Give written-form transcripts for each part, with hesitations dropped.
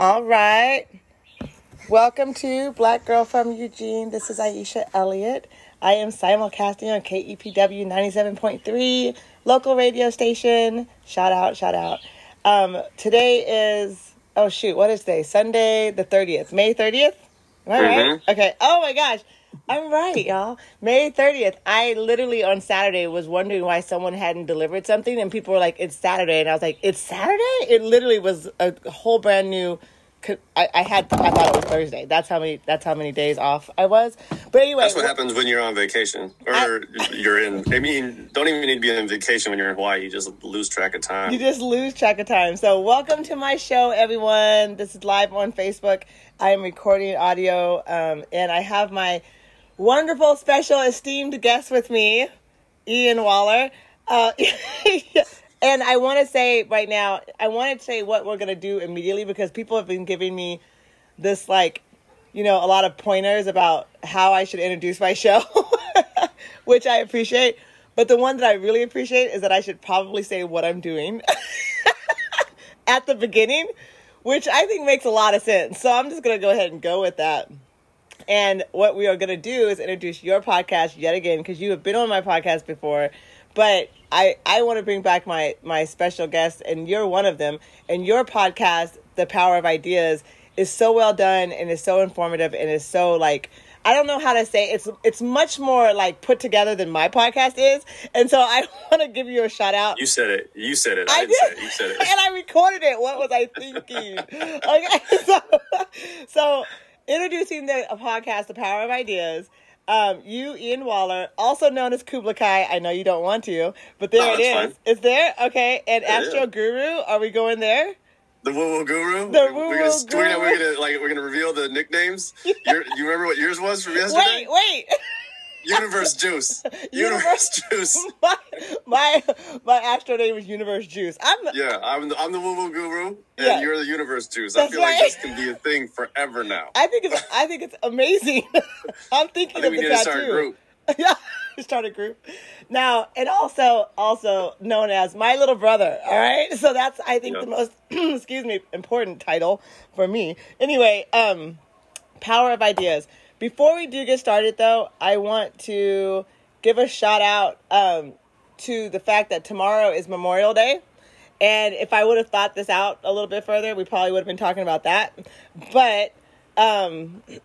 All right. Welcome to Black Girl from Eugene. This is Aisha Elliott. I am simulcasting on KEPW 97.3, local radio station. Shout out, shout out. Today is, what is today? Sunday the 30th, May 30th? Am I right? Okay. Oh my gosh. I'm right, y'all. May 30th. I literally on Saturday was wondering why someone hadn't delivered something, and people were like, it's Saturday. And I was like, it's Saturday? It literally was a whole brand new... I thought it was Thursday. That's how many days off I was. But anyway, that's what happens when you're on vacation, or don't even need to be on vacation when you're in Hawaii. You just lose track of time. So welcome to my show, everyone. This is live on Facebook. I am recording audio, and I have my wonderful, special, esteemed guest with me, Ian Waller. And I want to say right now, what we're going to do immediately, because people have been giving me this, a lot of pointers about how I should introduce my show, which I appreciate. But the one that I really appreciate is that I should probably say what I'm doing at the beginning, which I think makes a lot of sense. So I'm just going to go ahead and go with that. And what we are going to do is introduce your podcast yet again, because you have been on my podcast before. But I want to bring back my special guests, and you're one of them. And your podcast, The Power of Ideas, is so well done and is so informative and is so, I don't know how to say it. It's much more, put together than my podcast is. And so I want to give you a shout out. You said it. I did. You said it. And I recorded it. What was I thinking? Okay. So introducing the podcast, The Power of Ideas. You, Ian Waller, also known as Kublai Kai. I know you don't want to, but there it is. Fine. It's there? Okay. And Astro Guru, are we going there? The woo-woo guru? Guru. We're going to reveal the nicknames. Yeah. You remember what yours was from yesterday? Wait. Universe Juice. Universe Juice. My Astro name is Universe Juice. I'm the woo-woo guru, and you're the Universe Juice. That's like this can be a thing forever now. I think it's amazing. I'm thinking of the tattoo. We need to start a group. Yeah, start a group. Now, and also known as my little brother, all right? So that's, I think, the most, important title for me. Anyway, Power of Ideas. Before we do get started, though, I want to give a shout-out to the fact that tomorrow is Memorial Day. And if I would have thought this out a little bit further, we probably would have been talking about that. But I think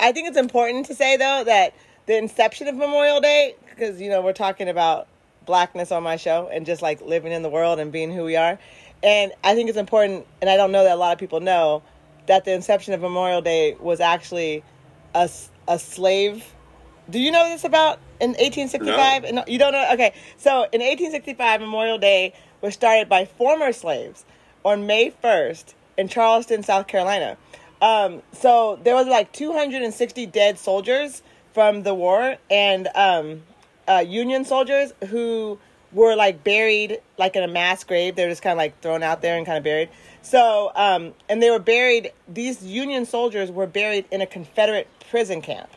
it's important to say, though, that the inception of Memorial Day, because, we're talking about blackness on my show and just, living in the world and being who we are. And I think it's important, and I don't know that a lot of people know, that the inception of Memorial Day was actually... a slave. Do you know this about in 1865? No. You don't know? Okay. So in 1865, Memorial Day was started by former slaves on May 1st in Charleston, South Carolina. So there was 260 dead soldiers from the war and Union soldiers who were buried in a mass grave. They were just kind of thrown out there and kind of buried. So, and they were buried, these Union soldiers were buried in a Confederate prison camp.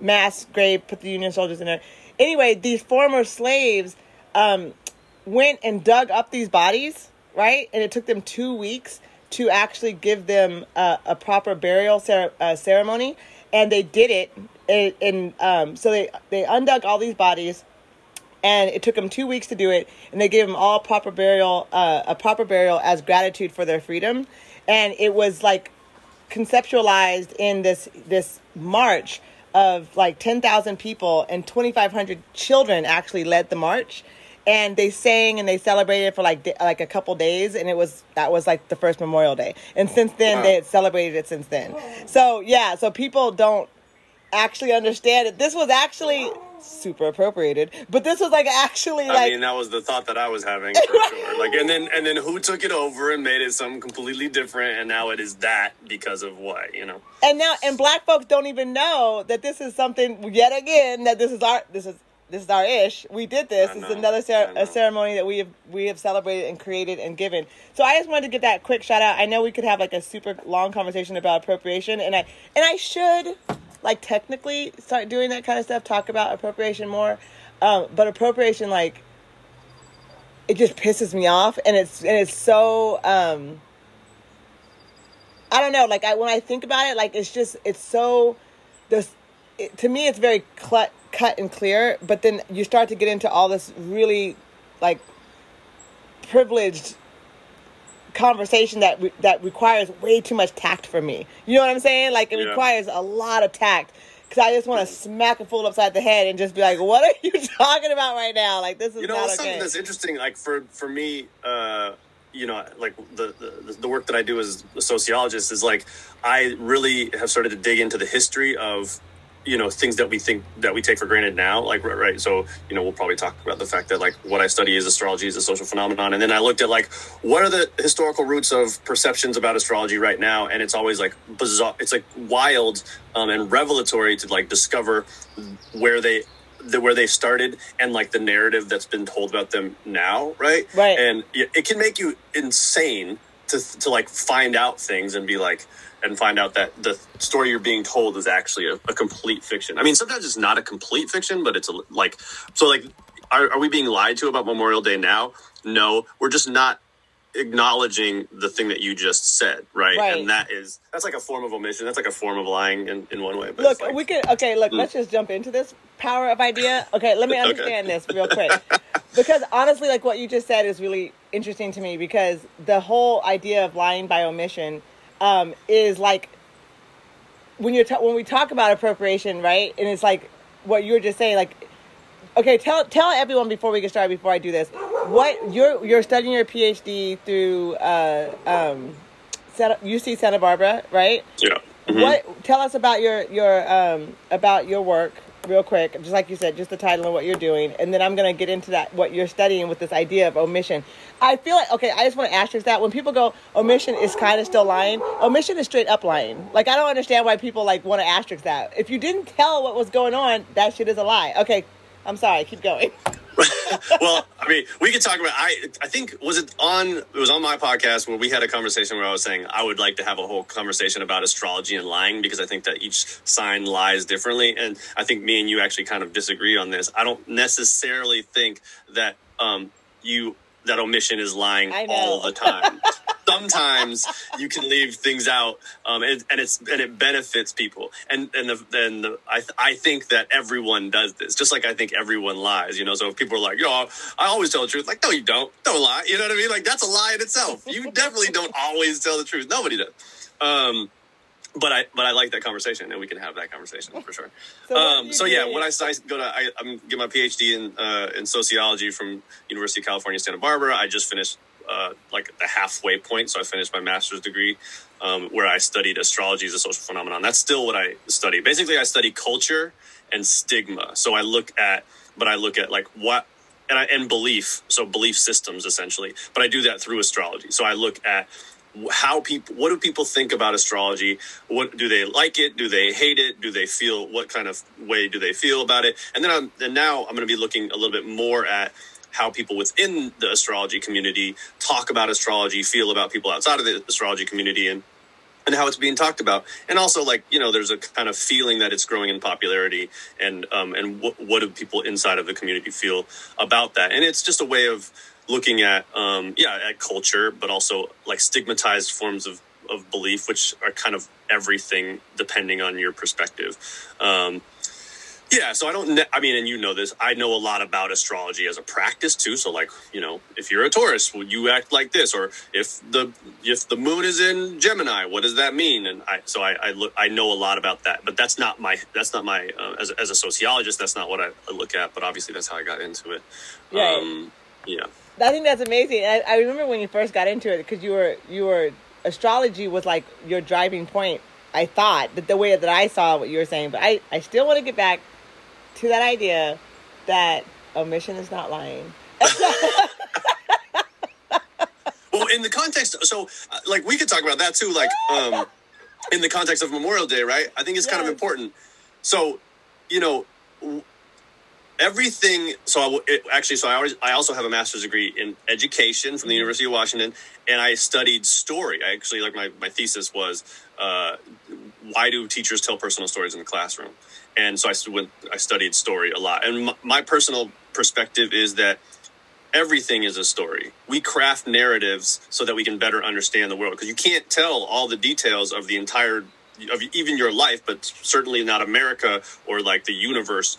Mass grave, put the Union soldiers in there. Anyway, these former slaves went and dug up these bodies, right? And it took them 2 weeks to actually give them a proper burial ceremony. And they did it. So they undug all these bodies. And it took them 2 weeks to do it, and they gave them all a proper burial as gratitude for their freedom. And it was conceptualized in this march of 10,000 people, and 2,500 children actually led the march. And they sang and they celebrated for a couple days, and that was the first Memorial Day. And since then, they had celebrated it since then. So people don't. actually understand it. This was actually super appropriated, but this was like actually like, I mean, that was the thought that I was having for sure. Like, and then who took it over and made it something completely different, and now it is that because of what, you know. And now, and black folks don't even know that this is something yet again, that this is our ish. We did this. It's another a ceremony that we have celebrated and created and given. So I just wanted to get that quick shout out. I know we could have like a super long conversation about appropriation, and I should like technically start doing that kind of stuff, talk about appropriation more. But appropriation, like, it just pisses me off, and it's so I don't know. Like, when I think about it, like, it's so to me it's very cut and clear, but then you start to get into all this really like privileged conversation that requires way too much tact for me. You know what I'm saying? Like, it requires a lot of tact, because I just want to smack a fool upside the head and just be like, what are you talking about right now? Like, this is, you know, not okay. Something that's interesting, like for me, you know, like the work that I do as a sociologist is like, I really have started to dig into the history of, you know, things that we think that we take for granted now, like, right. So, you know, we'll probably talk about the fact that, like, what I study is astrology is a social phenomenon. And then I looked at, like, what are the historical roots of perceptions about astrology right now? And it's always like bizarre. It's like wild and revelatory to like discover where they started and like the narrative that's been told about them now. Right. Right. And it can make you insane to like find out things and be like, and find out that the story you're being told is actually a complete fiction. I mean, sometimes it's not a complete fiction, but it's like, so like, are we being lied to about Memorial Day now? No, we're just not acknowledging the thing that you just said, right? And that's like a form of omission. That's like a form of lying in one way. But look, like, let's just jump into this power of idea. Okay, let me understand this real quick. Because honestly, like, what you just said is really interesting to me, because the whole idea of lying by omission is like, when we talk about appropriation, right? And it's like what you were just saying, like, okay, tell everyone before we get started, before I do this, what you're studying your PhD through UC Santa Barbara, right? Yeah. Mm-hmm. Tell us about your work real quick, just like you said, just the title of what you're doing, and then I'm gonna get into that, what you're studying with this idea of omission. I feel like, okay, I just want to asterisk that when people go, omission is kind of still lying. Omission is straight up lying. Like, I don't understand why people like want to asterisk that. If you didn't tell what was going on, that shit is a lie. Okay, I'm sorry. Keep going. Well, I mean, we could talk about, I think, it was on my podcast where we had a conversation where I was saying I would like to have a whole conversation about astrology and lying, because I think that each sign lies differently. And I think me and you actually kind of disagree on this. I don't necessarily think that that omission is lying all the time. Sometimes you can leave things out, and it benefits people. I think that everyone does this, just like I think everyone lies, you know? So if people are like, yo, I always tell the truth. Like, no, you don't lie. You know what I mean? Like, that's a lie in itself. You definitely don't always tell the truth. Nobody does. But I like that conversation, and we can have that conversation for sure. I get my PhD in sociology from University of California, Santa Barbara. I just finished like the halfway point, so I finished my master's degree where I studied astrology as a social phenomenon. That's still what I study. Basically, I study culture and stigma. So I look at like what. And belief, so belief systems essentially. But I do that through astrology. So I look at what do people think about astrology? What do they like it? Do they hate it? Do they feel, what kind of way do they feel about it? And then now I'm going to be looking a little bit more at how people within the astrology community talk about astrology, feel about people outside of the astrology community, and how it's being talked about. And also, like, you know, there's a kind of feeling that it's growing in popularity, and what do people inside of the community feel about that? And it's just a way of looking at, at culture, but also like stigmatized forms of belief, which are kind of everything depending on your perspective. So and you know this, I know a lot about astrology as a practice too. So like, you know, if you're a Taurus, will you act like this? Or if the moon is in Gemini, what does that mean? And I know a lot about that, but that's not my, as a sociologist, that's not what I look at, but obviously that's how I got into it. Right. Yeah. I think that's amazing. I remember when you first got into it, because astrology was like your driving point I thought, but the way that I saw what you were saying, but I still want to get back to that idea that omission is not lying. Well, in the context, so like we could talk about that too, like in the context of Memorial Day, right? I think it's kind of important. So, you know, everything. I also have a master's degree in education from the University of Washington, and I studied story. I actually, like my thesis was, why do teachers tell personal stories in the classroom? And so I studied story a lot. And my personal perspective is that everything is a story. We craft narratives so that we can better understand the world, because you can't tell all the details of the entire, of even your life, but certainly not America or like the universe.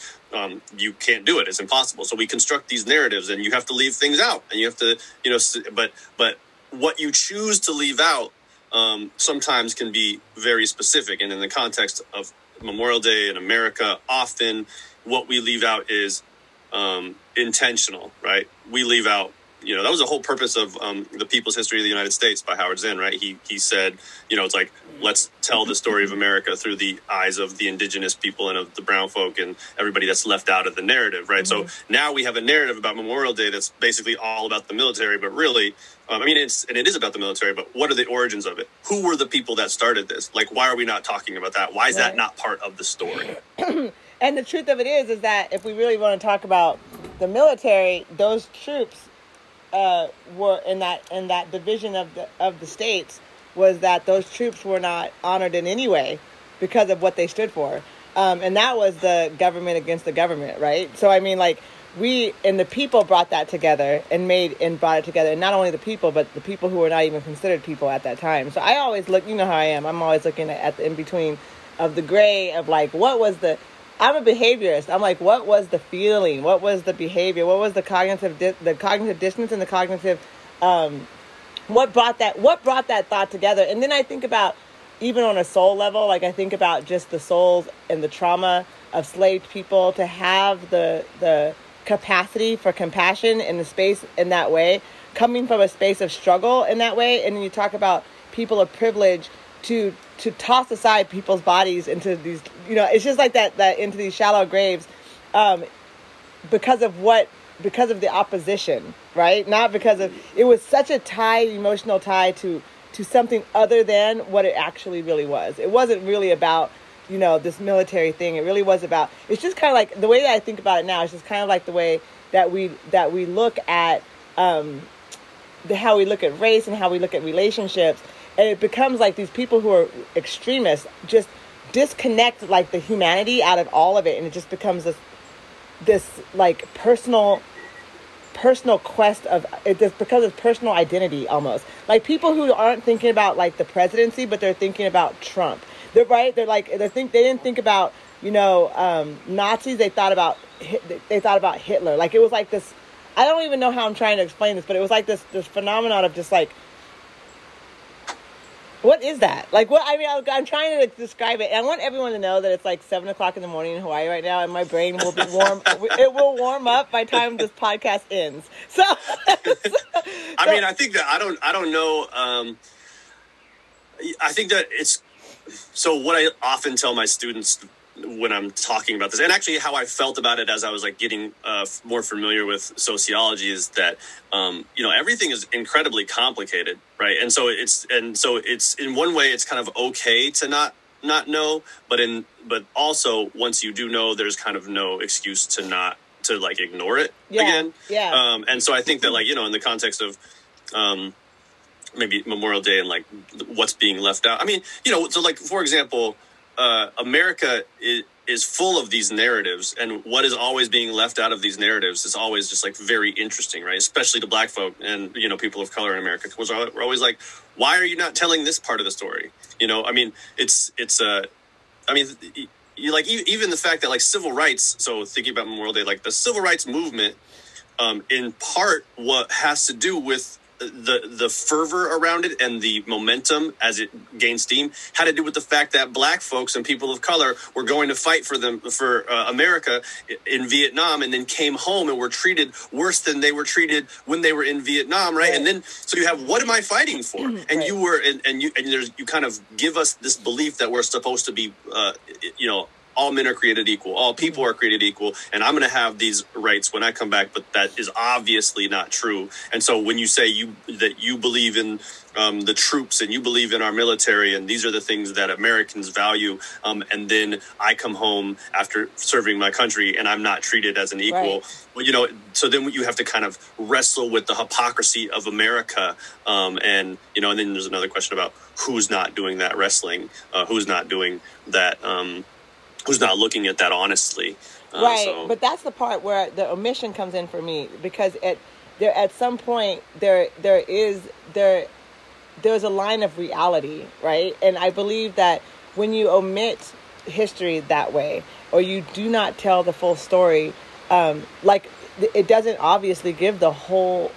You can't do it. It's impossible. So we construct these narratives, and you have to leave things out, and you have to, you know, but what you choose to leave out sometimes can be very specific. And in the context of Memorial Day in America, often what we leave out is intentional, right? We leave out, you know, that was the whole purpose of The People's History of the United States by Howard Zinn, right? He said, you know, it's like, let's tell the story of America through the eyes of the indigenous people and of the brown folk and everybody that's left out of the narrative, right? Mm-hmm. So now we have a narrative about Memorial Day that's basically all about the military, but really, it is about the military, but what are the origins of it? Who were the people that started this? Like, why are we not talking about that? Why is that not part of the story? And the truth of it is that if we really want to talk about the military, those troops... were in that division of the states, was that those troops were not honored in any way because of what they stood for, and that was the government against the government, right? So I mean, like, we and the people brought that together and brought it together, and not only the people, but the people who were not even considered people at that time. So I always look, you know how I am. I'm always looking at the in between of the gray of like, what was the. I'm a behaviorist. I'm like, what was the feeling? What was the behavior? What was the cognitive dissonance and the cognitive, what brought that thought together? And then I think about, even on a soul level, like I think about just the souls and the trauma of enslaved people to have the capacity for compassion in the space in that way, coming from a space of struggle in that way. And then you talk about people of privilege to toss aside people's bodies into these, you know, it's just like that into these shallow graves, because of the opposition, right? Not because of, it was such a emotional tie to something other than what it actually really was. It wasn't really about, you know, this military thing. It really was about, it's just kind of like the way that I think about it now. It's just kind of like the way that we look at, how we look at race and how we look at relationships. And it becomes like these people who are extremists just disconnect like the humanity out of all of it. And it just becomes this like personal quest of it, just because of personal identity almost. Like people who aren't thinking about like the presidency, but they're thinking about Trump. They're right. They're like, they didn't think about, you know, Nazis. They thought about Hitler. Like it was like this, I don't even know how I'm trying to explain this, but it was like this phenomenon of just like, what is that? Like, what? I mean, I'm trying to describe it. And I want everyone to know that it's like 7 o'clock in the morning in Hawaii right now, and my brain will be warm. It will warm up by the time this podcast ends. So, I think that I don't know. I think that it's... So what I often tell my students when I'm talking about this, and actually how I felt about it as I was like getting more familiar with sociology, is that, you know, everything is incredibly complicated. Right. And so it's in one way, it's kind of okay to not know, but also once you do know, there's kind of no excuse to not, to like ignore it again. Yeah. And so I think that, like, you know, in the context of, maybe Memorial Day and like what's being left out, I mean, you know, so like, for example, America is full of these narratives, and what is always being left out of these narratives is always just like very interesting, right? Especially to black folk and, you know, people of color in America. We're always like, why are you not telling this part of the story? You know, I mean, even the fact that like civil rights, so thinking about Memorial Day, like the civil rights movement, in part what has to do with the fervor around it and the momentum as it gained steam had to do with the fact that black folks and people of color were going to fight for them for America in Vietnam, and then came home and were treated worse than they were treated when they were in Vietnam, right? And then so you have, what am I fighting for? And you were you kind of give us this belief that we're supposed to be all men are created equal, all people are created equal, and I'm going to have these rights when I come back. But that is obviously not true. And so when you say that you believe in the troops and you believe in our military, and these are the things that Americans value, and then I come home after serving my country and I'm not treated as an equal, right? Well, so then you have to kind of wrestle with the hypocrisy of America, and then there's another question about who's not doing that wrestling, who's not doing that, who's not looking at that honestly. But that's the part where the omission comes in for me, because at some point there's a line of reality, right? And I believe that when you omit history that way, or you do not tell the full story, it doesn't obviously give the whole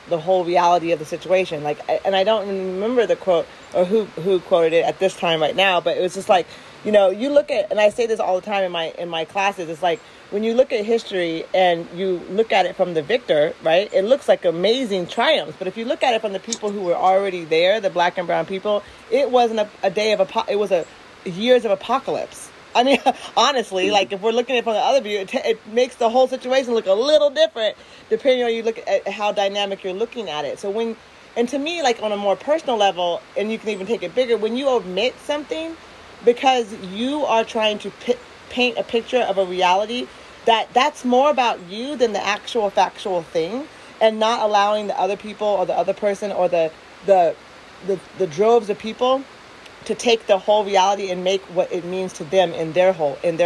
reality of the situation. Like, and I don't remember the quote or who quoted it at this time right now, but it was just like, you look at, and I say this all the time in my classes, it's like when you look at history and you look at it from the victor, right? It looks like amazing triumphs. But if you look at it from the people who were already there, the black and brown people, it wasn't it was a years of apocalypse. I mean, honestly, like if we're looking at it from the other view, it makes the whole situation look a little different depending on you look at how dynamic you're looking at it. So and to me, like on a more personal level, and you can even take it bigger, when you omit something, because you are trying to paint a picture of a reality that's more about you than the actual factual thing, and not allowing the other people or the other person or the droves of people to take the whole reality and make what it means to them in their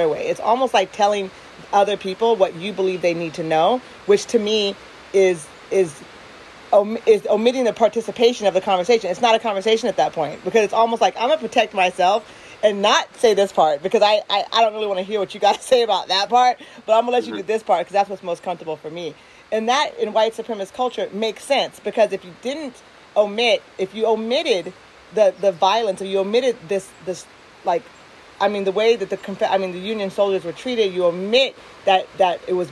way. It's almost like telling other people what you believe they need to know, which to me is omitting the participation of the conversation. It's not a conversation at that point, because it's almost like I'm going to protect myself and not say this part, because I don't really want to hear what you got to say about that part, but I'm going to let you do this part because that's what's most comfortable for me. And that in white supremacist culture makes sense, because if you didn't omit, if you omitted the violence, if you omitted the way that the Union soldiers were treated, you omit that it was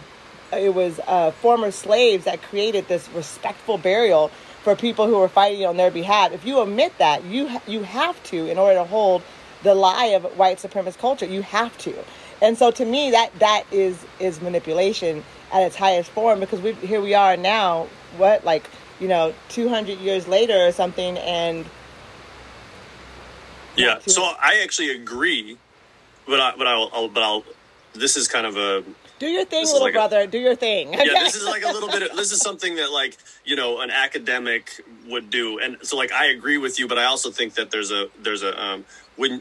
former slaves that created this respectful burial for people who were fighting on their behalf. If you omit that, you have to, in order to hold the lie of white supremacist culture, you have to. And so to me, that is manipulation at its highest form, because here we are now, 200 years later or something, and... Yeah, so I actually agree, but I'll this is kind of a... Do your thing, little brother. Do your thing. Okay? Yeah, this is like a little bit. This is something that an academic would do, and so I agree with you, but I also think that there's a when you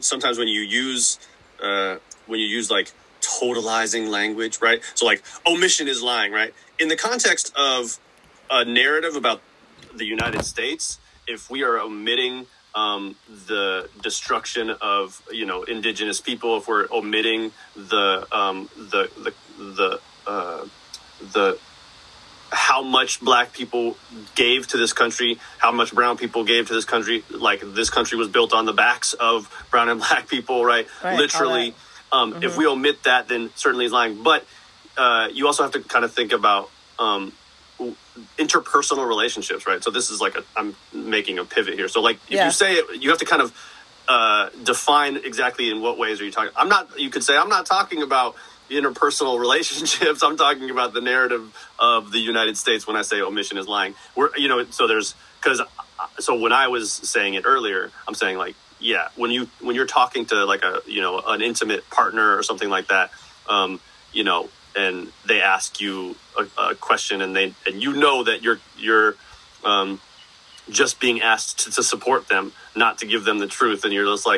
use totalizing language, right? So omission is lying, right? In the context of a narrative about the United States, if we are omitting the destruction of indigenous people, if we're omitting the how much black people gave to this country, how much brown people gave to this country, this country was built on the backs of brown and black people, right? Literally. If we omit that, then certainly is lying. But you also have to kind of think about interpersonal relationships, right? So this is I'm making a pivot here. So if you say it, you have to kind of define exactly in what ways are you talking. You could say, I'm not talking about interpersonal relationships. I'm talking about the narrative of the United States when I say omission is lying. So when I was saying it earlier, I'm saying when you're talking to an intimate partner or something like that, and they ask you a question, and that you're just being asked to support them, not to give them the truth, and you're just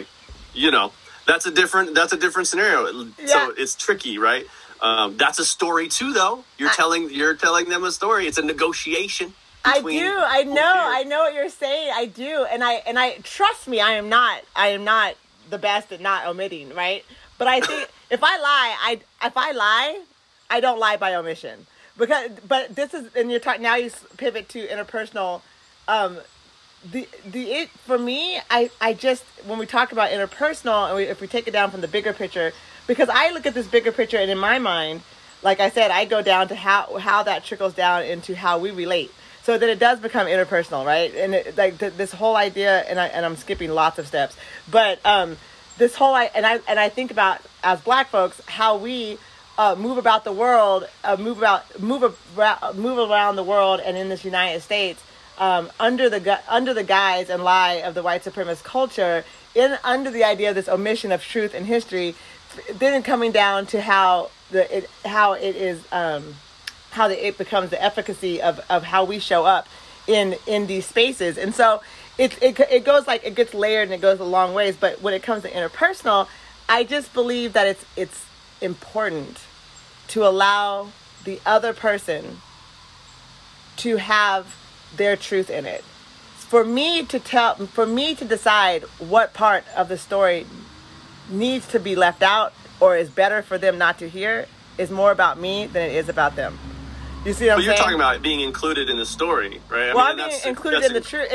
that's a different scenario. Yeah. So it's tricky, right? That's a story too, though. You're telling them a story. It's a negotiation. I know what you're saying. I do, and I trust me. I am not the best at not omitting, right? But I think if I lie. I don't lie by omission, but this is, and you're talking now. You pivot to interpersonal it for me, I just, when we talk about interpersonal, and if we take it down from the bigger picture, because I look at this bigger picture, and in my mind, like I said, I go down to how that trickles down into how we relate. So then it does become interpersonal, right? And it, like this whole idea, and I'm skipping lots of steps, but this whole I think about as Black folks how we move about the world, move around the world, and in this United States under the guise and lie of the white supremacist culture, under the idea of this omission of truth and history, then coming down to how it becomes the efficacy of how we show up in these spaces. And so it goes, like, it gets layered and it goes a long ways. But when it comes to interpersonal, I just believe that it's important to allow the other person to have their truth in it. For me to decide what part of the story needs to be left out or is better for them not to hear is more about me than it is about them. You see what I'm saying? You're talking about it being included in the story, right? Well, I mean included in the truth.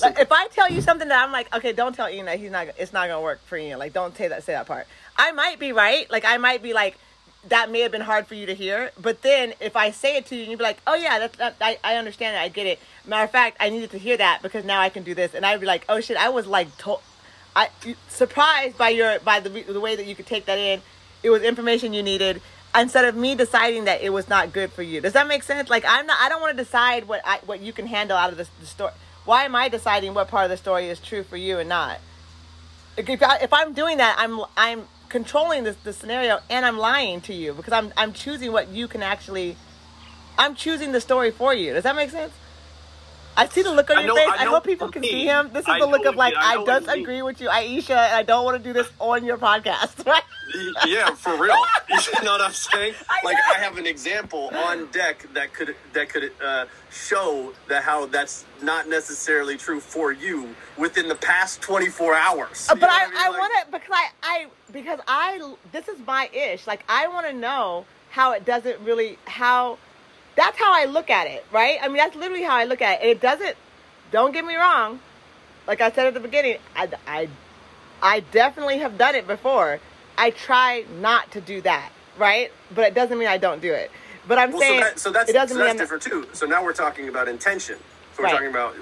Like, if I tell you something that I'm like, okay, don't tell Ian that it's not going to work for Ian. Like, don't say that part. I might be right. Like, I might be like, that may have been hard for you to hear. But then if I say it to you and you'd be like, oh yeah, I understand it. I get it. Matter of fact, I needed to hear that because now I can do this. And I'd be like, oh shit, I was like surprised by the way that you could take that in. It was information you needed, instead of me deciding that it was not good for you. Does that make sense? Like, I don't want to decide what you can handle out of the story. Why am I deciding what part of the story is true for you and not? If I'm doing that, I'm controlling this scenario, and I'm lying to you because I'm choosing what you can actually. I'm choosing the story for you. Does that make sense? I see the look on your face. I hope people can see him. This is the look of like, I disagree with you, Aisha, and I don't want to do this on your podcast, right? Yeah, for real. You know what I'm saying? Like, I have an example on deck that could show that how that's not necessarily true for you within the past 24 hours. But I want to, because this is my ish. Like, I want to know how it doesn't really, how, that's how I look at it, right? I mean, that's literally how I look at it. And it doesn't, don't get me wrong. Like I said at the beginning, I definitely have done it before. I try not to do that, right? But it doesn't mean I don't do it. But I'm saying that's different too. So now we're talking about intention. So we're talking about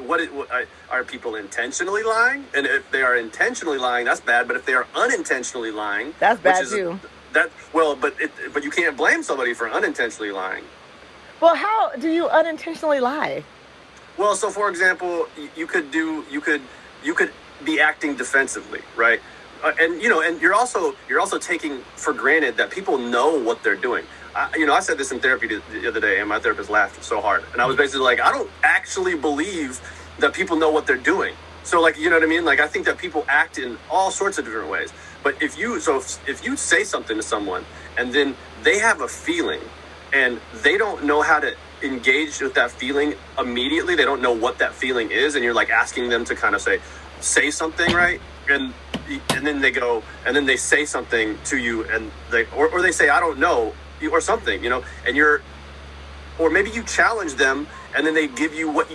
are people intentionally lying? And if they are intentionally lying, that's bad. But if they are unintentionally lying, that's bad too. But you can't blame somebody for unintentionally lying. Well, how do you unintentionally lie? Well, so for example, you could be acting defensively, right? And you're also taking for granted that people know what they're doing. I said this in therapy the other day, and my therapist laughed so hard. And I was basically like, I don't actually believe that people know what they're doing. So, like, you know what I mean? Like, I think that people act in all sorts of different ways. But if you say something to someone and then they have a feeling and they don't know how to engage with that feeling immediately, they don't know what that feeling is, and you're like asking them to kind of say something, right? And then they go, and then they say something to you, and they say, I don't know, or something, you know, and or maybe you challenge them, and then they give you what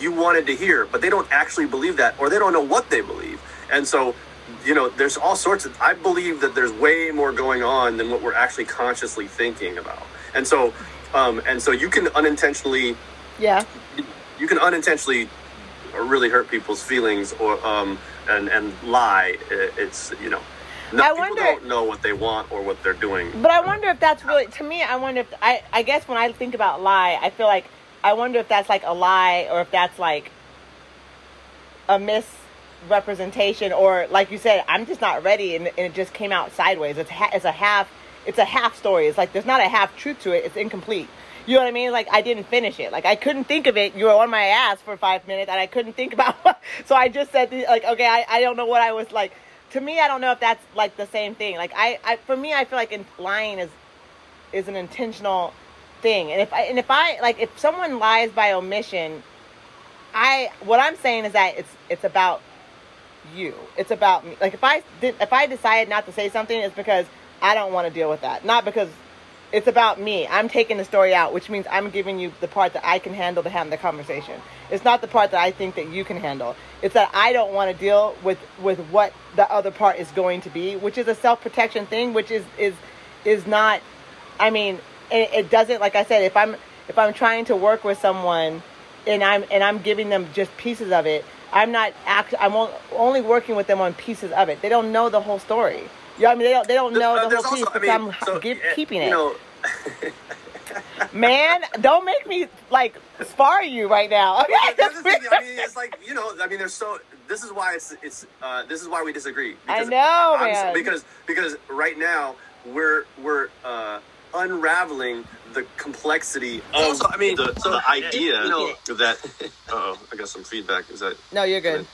you wanted to hear, but they don't actually believe that, or they don't know what they believe. And so, you know, there's all sorts of, I believe that there's way more going on than what we're actually consciously thinking about. And so, you can unintentionally, really hurt people's feelings, or, and lie. It's, you know, people don't know what they want or what they're doing. But I wonder if that's really, to me, I wonder if, I guess when I think about lie, I feel like, I wonder if that's like a lie, or if that's like a misrepresentation, or like you said, I'm just not ready, and it just came out sideways. It's a half story. It's like, there's not a half truth to it. It's incomplete. You know what I mean? Like, I didn't finish it. Like, I couldn't think of it. You were on my ass for 5 minutes, and I couldn't think about what. So I just said, like, okay, I don't know what I was like. To me, I don't know if that's, like, the same thing. Like, for me, I feel like lying is an intentional thing. And if someone lies by omission, what I'm saying is that it's about you. It's about me. Like, if I decided not to say something, it's because I don't want to deal with that. Not because It's about me. I'm taking the story out, which means I'm giving you the part that I can handle to have the conversation. It's not the part that I think that you can handle. It's that I don't want to deal with what the other part is going to be, which is a self-protection thing, which is not, I mean, it doesn't, like I said, if I'm trying to work with someone and I'm giving them just pieces of it, I'm only working with them on pieces of it. They don't know the whole story. Yeah, I mean, they don't know the whole piece, because keeping it. You know. Man, don't make me, like, spar you right now. Okay? That's the thing. I mean, it's like, you know, I mean, there's so, this is why this is why we disagree. I know, man. Because right now we're unraveling the complexity of the idea, you know, that, uh-oh, I got some feedback. Is that? No, you're good.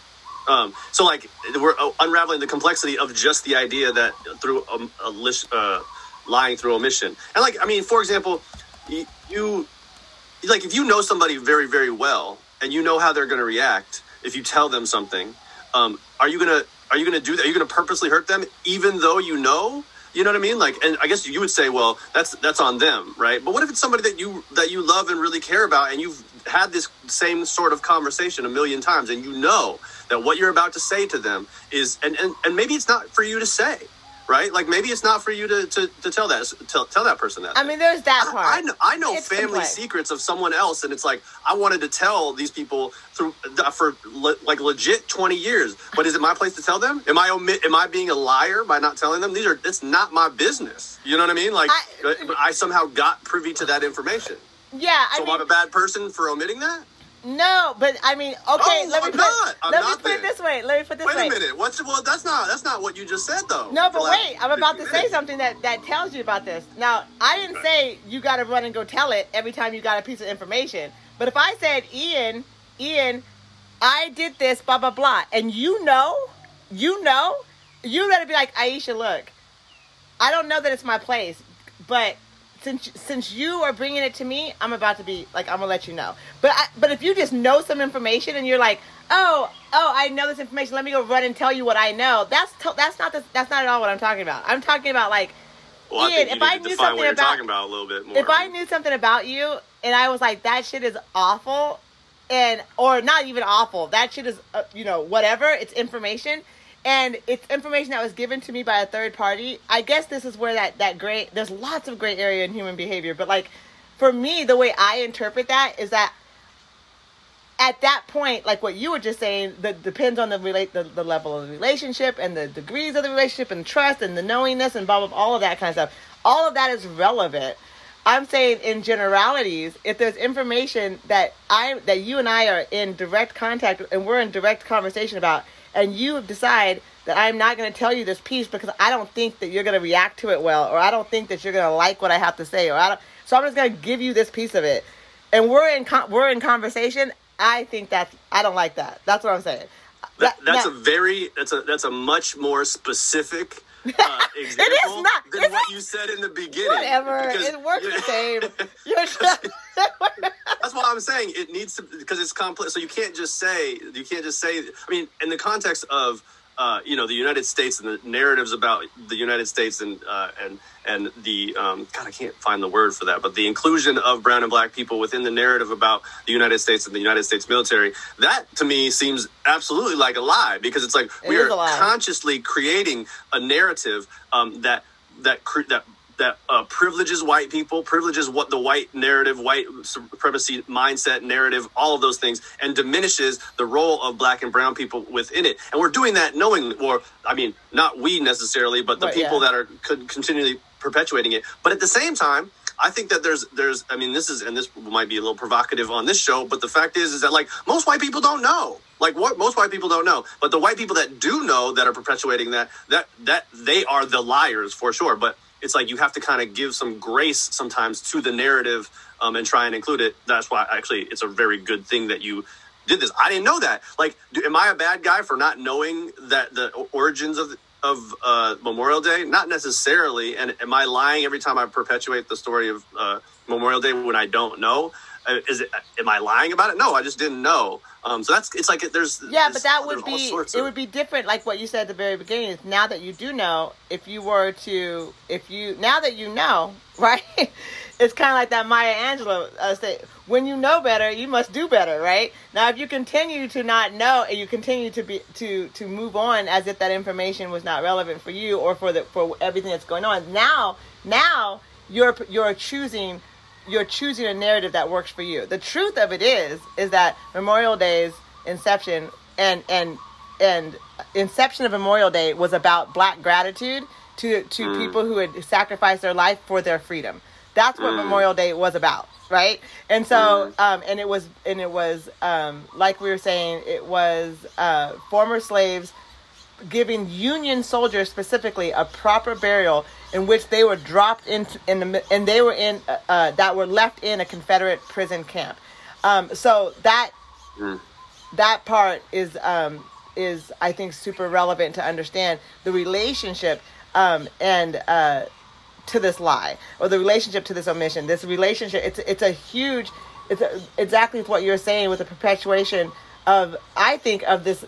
So, like, we're unraveling the complexity of just the idea that through lying through omission. And, like, I mean, for example, you like, if you know somebody very, very well and you know how they're going to react if you tell them something, are you going to do that? Are you going to purposely hurt them, even though you know what I mean? Like, and I guess you would say, well, that's on them, right? But what if it's somebody that you love and really care about, and you've had this same sort of conversation a million times, and you know that what you're about to say to them is, and maybe it's not for you to say, right? Like, maybe it's not for you to tell that person that. I mean, there's that part. I know family secrets of someone else, and it's like, I wanted to tell these people for legit 20 years, but is it my place to tell them? Am I being a liar by not telling them? It's not my business. You know what I mean? Like, I somehow got privy to that information. Yeah, so I'm a bad person for omitting that? No, but I mean, okay. Oh, Let me put it this way. Wait a minute. Well, that's not what you just said, though. No, but wait. I'm about to say something that tells you about this. Now, I didn't say you got to run and go tell it every time you got a piece of information. But if I said, Ian, I did this, blah, blah, blah, and you're going to be like, Aisha, look, I don't know that it's my place, but since you are bringing it to me, I'm about to be like, I'm gonna let you know. But if you just know some information and you're like, oh, I know this information, let me go run and tell you what I know. That's not at all what I'm talking about. I'm talking about, like, well, Ian, if I knew something about you and I was like, that shit is awful, or not even awful, that shit is whatever, it's information. And it's information that was given to me by a third party. I guess this is where there's lots of gray area in human behavior. But, like, for me, the way I interpret that is that at that point, like what you were just saying, that depends on the level of the relationship and the degrees of the relationship and trust and the knowingness and blah, blah, all of that kind of stuff. All of that is relevant. I'm saying in generalities, if there's information that you and I are in direct contact and we're in direct conversation about, and you decide that I'm not going to tell you this piece because I don't think that you're going to react to it well, or I don't think that you're going to like what I have to say, so I'm just going to give you this piece of it. And we're in conversation. I think I don't like that. That's what I'm saying. That's a much more specific example it is not, than what you said in the beginning. Whatever, it works the same. That's why I'm saying it needs to, because it's complex. So you can't just say. I mean, in the context of the United States and the narratives about the United States and the God, I can't find the word for that, but the inclusion of brown and black people within the narrative about the United States and the United States military, that to me seems absolutely like a lie, because it's like we are consciously creating a narrative that privileges white people, privileges what the white narrative, white supremacy mindset narrative, all of those things, and diminishes the role of black and brown people within it. And we're doing that knowingly, or, I mean, not we necessarily, but the people that are continually perpetuating it. But at the same time, I think that there's, I mean, this might be a little provocative on this show, but the fact is that, like, most white people don't know. Like, what most white people don't know, but the white people that do know that are perpetuating that they are the liars for sure. But it's like you have to kind of give some grace sometimes to the narrative and try and include it. That's why, actually, it's a very good thing that you did this. I didn't know that. Like, am I a bad guy for not knowing that the origins of Memorial Day? Not necessarily. And am I lying every time I perpetuate the story of Memorial Day when I don't know? Am I lying about it? No, I just didn't know. So that's, it's like there's... Yeah, but that would be, it would be different, like what you said at the very beginning, is now that you do know, if you were to, if you, now that you know, right? It's kind of like that Maya Angelou statement, when you know better, you must do better, right? Now, if you continue to not know, and you continue to be, to move on as if that information was not relevant for you or for the, for everything that's going on, now you're choosing a narrative that works for you. The truth of it is that Memorial Day's inception and inception of Memorial Day was about Black gratitude to people who had sacrificed their life for their freedom. That's what Memorial Day was about, right? And so, and it was like we were saying, it was former slaves giving Union soldiers specifically a proper burial in which they were dropped left in a Confederate prison camp. So that part is I think super relevant to understand the relationship to this lie, or the relationship to this omission. This relationship, exactly what you're saying with the perpetuation of, I think, of this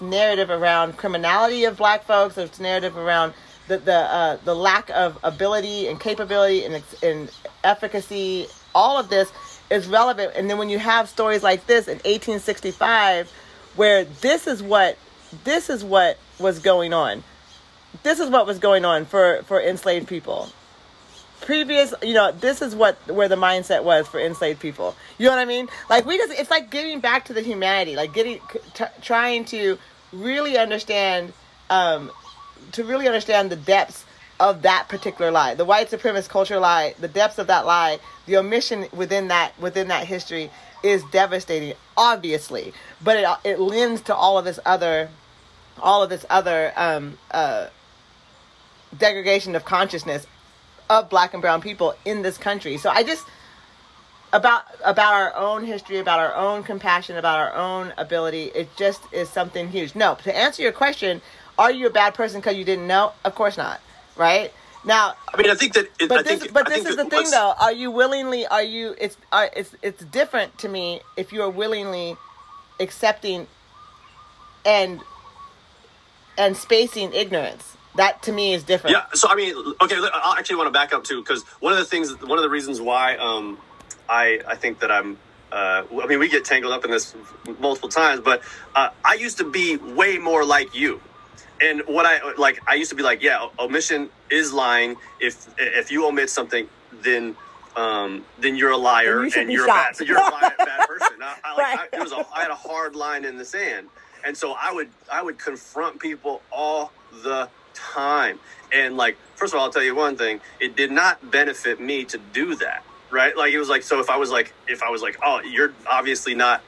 narrative around criminality of Black folks, of this narrative around the lack of ability and capability and efficacy. All of this is relevant. And then when you have stories like this in 1865, where this is what was going on. This is what was going on for enslaved people. This is where the mindset was for enslaved people. You know what I mean? Like it's like getting back to the humanity, like trying to really understand, the depths of that particular lie, the white supremacist culture lie, the depths of that lie, the omission within that history is devastating, obviously, but it lends to all of this other degradation of consciousness of Black and brown people in this country. So I just, about our own history, about our own compassion, about our own ability, it just is something huge. No, to answer your question, are you a bad person because you didn't know? Of course not, right? Now, I mean, I think that... But this is the thing, though. It's different to me if you are willingly accepting and spacing ignorance. That to me is different. Yeah. So I mean, okay. I actually want to back up too, because one of the reasons why I think that I'm. I mean, we get tangled up in this multiple times, but I used to be way more like you. And what I used to be like, yeah, omission is lying. If you omit something, then you're a liar and you're a bad person. I had a hard line in the sand, and so I would confront people all the time. And like, first of all, I'll tell you one thing: it did not benefit me to do that, right? Like it was like, so if I was like, oh, you're obviously not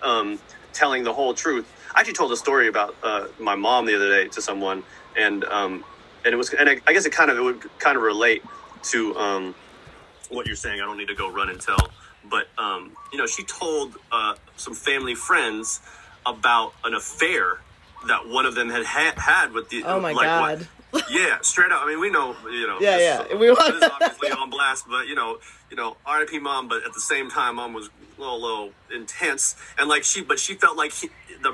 telling the whole truth. I actually told a story about my mom the other day to someone, and I guess it would kind of relate to what you're saying. I don't need to go run and tell, but she told some family friends about an affair that one of them had had with the. Oh my God! What? Yeah, straight up. I mean, we know, Yeah. This is obviously on blast, but R.I.P. Mom. But at the same time, Mom was a little intense, and like she felt like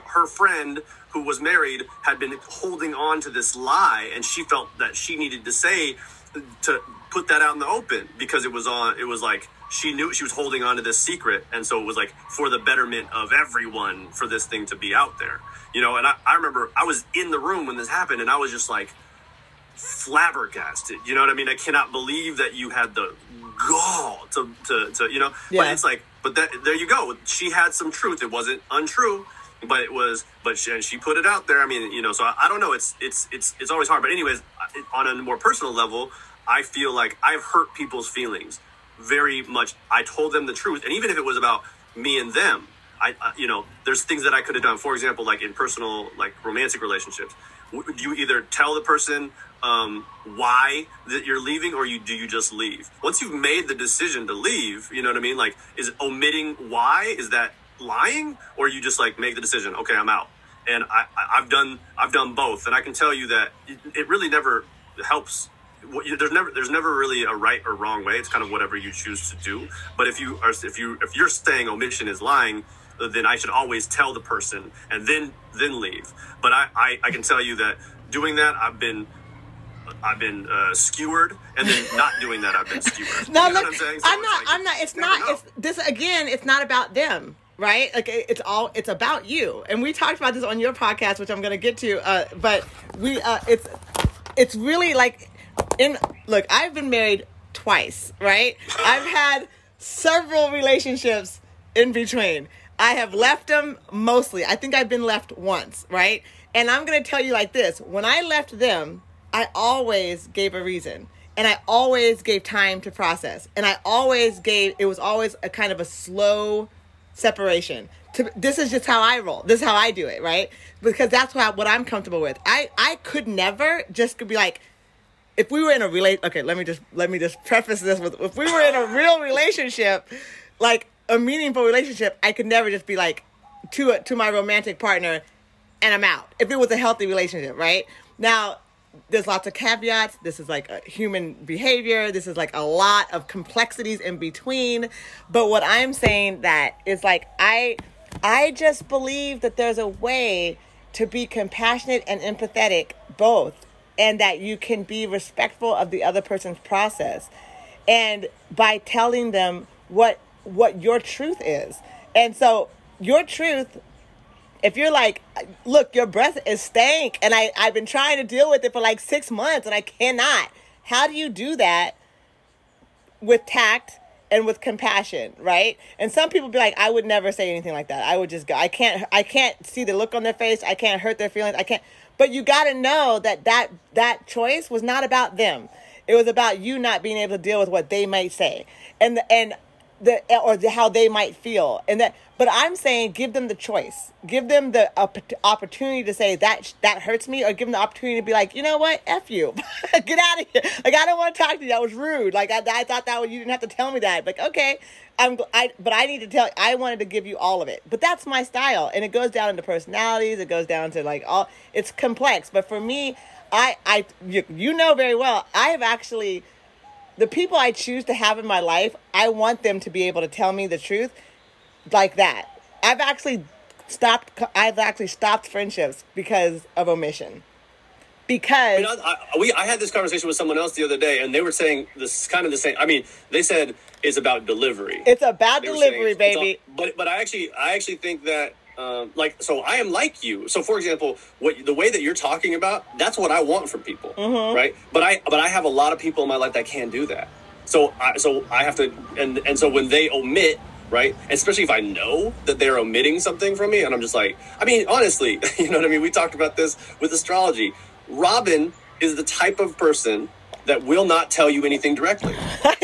her friend who was married had been holding on to this lie, and she felt that she needed to put that out in the open because it was like she knew she was holding on to this secret, and so it was like for the betterment of everyone for this thing to be out there, and I remember I was in the room when this happened, and I was just like flabbergasted, you know what I mean? I cannot believe that you had the gall to yeah. But it's like, but that, there you go. She had some truth. It wasn't untrue, but it was. But she put it out there. I mean, So I don't know. It's always hard. But anyways, on a more personal level, I feel like I've hurt people's feelings very much. I told them the truth, and even if it was about me and them, I there's things that I could have done. For example, like in personal, like romantic relationships, you either tell the person why that you're leaving, or do you just leave? Once you've made the decision to leave, you know what I mean? Like, is omitting why, is that lying? Or you just like make the decision, okay, I'm out. And I've done both. And I can tell you that it really never helps there's never really a right or wrong way. It's kind of whatever you choose to do. But if you're saying omission is lying, then I should always tell the person and then leave. But I can tell you that doing that, I've been skewered, and then not doing that, I've been skewered. No, you know, look, I'm not. It's not. It's this again. It's not about them, right? Like it's about you. And we talked about this on your podcast, which I'm going to get to. But we, it's really like, look, I've been married twice, right? I've had several relationships in between. I have left them mostly. I think I've been left once, right? And I'm going to tell you like this. When I left them, I always gave a reason, and I always gave time to process, and it was always a kind of a slow separation. This is just how I roll. This is how I do it, right? Because that's what I'm comfortable with. I could never just be like, if we were in a okay, let me just preface this with, if we were in a real relationship, like a meaningful relationship, I could never just be like to my romantic partner, and I'm out. If it was a healthy relationship, right? Now, there's lots of caveats. This is like human behavior. This is like a lot of complexities in between. But what I'm saying that is like, I just believe that there's a way to be compassionate and empathetic both, and that you can be respectful of the other person's process, and by telling them what your truth is. And so your truth, if you're like, look, your breath is stank, and I've been trying to deal with it for like 6 months, and I cannot. How do you do that? With tact and with compassion, right? And some people be like, I would never say anything like that. I would just go. I can't see the look on their face. I can't hurt their feelings. I can't. But you got to know that choice was not about them. It was about you not being able to deal with what they might say, or how they might feel, and that. But I'm saying, give them the choice, give them the opportunity to say that hurts me, or give them the opportunity to be like, you know what, F you, get out of here. Like, I don't want to talk to you. That was rude. Like, I thought that you didn't have to tell me that. Like, okay, but I need to tell. I wanted to give you all of it. But that's my style, and it goes down into personalities. It goes down to like all. It's complex, but for me, you know very well, I have actually. The people I choose to have in my life, I want them to be able to tell me the truth like that. I've actually stopped friendships because of omission. Because I had this conversation with someone else the other day, and they were saying this kind of the same. I mean, they said it's about delivery. It's about delivery, baby. But I actually think that so I am like you. So for example, the way that you're talking about, that's what I want from people, mm-hmm. right? But I have a lot of people in my life that can't do that. So I have to, and so when they omit, right? Especially if I know that they're omitting something from me, and I'm just like, I mean, honestly, you know what I mean? We talked about this with astrology. Robin is the type of person that will not tell you anything directly.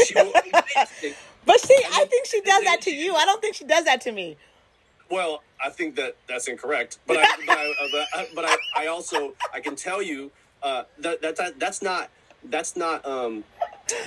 She will omit anything. But I think she does that to you. I don't think she does that to me. Well, I think that's incorrect, but I can tell you that's not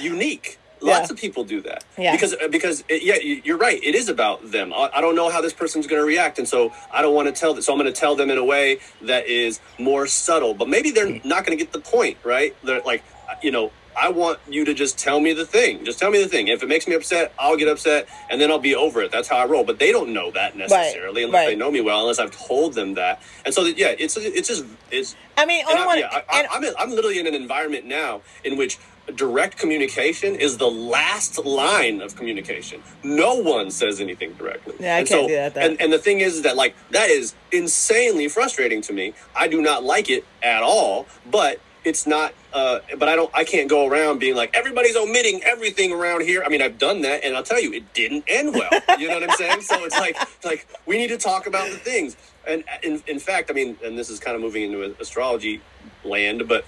unique. Yeah. Lots of people do that because you're right. It is about them. I don't know how this person's going to react, and so I don't want to tell them. So I'm going to tell them in a way that is more subtle, but maybe they're not going to get the point, right? They're like, you know, I want you to just tell me the thing. Just tell me the thing. If it makes me upset, I'll get upset, and then I'll be over it. That's how I roll. But they don't know that necessarily, right, unless right. they know me well, unless I've told them that. And so, it's just it's. I mean, I'm literally in an environment now in which direct communication is the last line of communication. No one says anything directly. Yeah, I can't do that. And the thing is that like that is insanely frustrating to me. I do not like it at all, but. It's not, but I can't go around being like, everybody's omitting everything around here. I mean, I've done that, and I'll tell you, it didn't end well. You know what I'm saying? So it's like we need to talk about the things. And in fact, I mean, and this is kind of moving into astrology land, but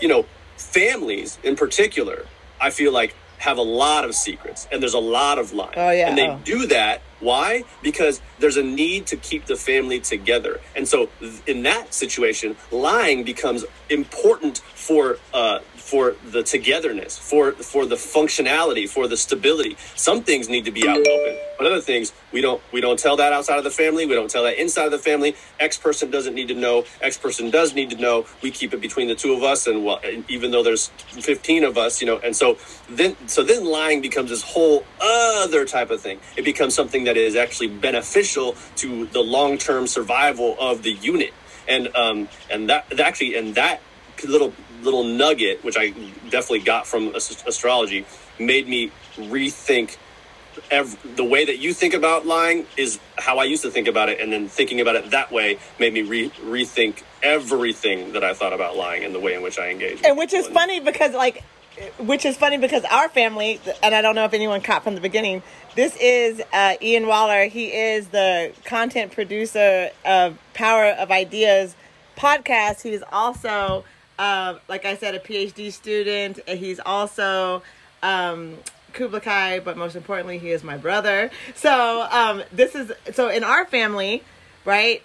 you know, families in particular, I feel like have a lot of secrets, and there's a lot of lies. Oh, yeah. And they do that Why? Because there's a need to keep the family together. And so in that situation, lying becomes important for the togetherness, for the functionality, for the stability. Some things need to be out and open, but other things we don't tell that outside of the family. We don't tell that inside of the family. X person doesn't need to know. X person does need to know. We keep it between the two of us, and well, even though there's 15 of us, you know. And so then lying becomes this whole other type of thing. It becomes something that is actually beneficial to the long-term survival of the unit, and that little nugget, which I definitely got from astrology, made me rethink the way that you think about lying is how I used to think about it, and then thinking about it that way made me rethink everything that I thought about lying and the way in which I engage. And which is funny because our family, and I don't know if anyone caught from the beginning, this is Ian Waller. He is the content producer of Power of Ideas podcast. He is also, like I said, a PhD student. He's also Kublai Kai, but most importantly, he is my brother. So so in our family, right?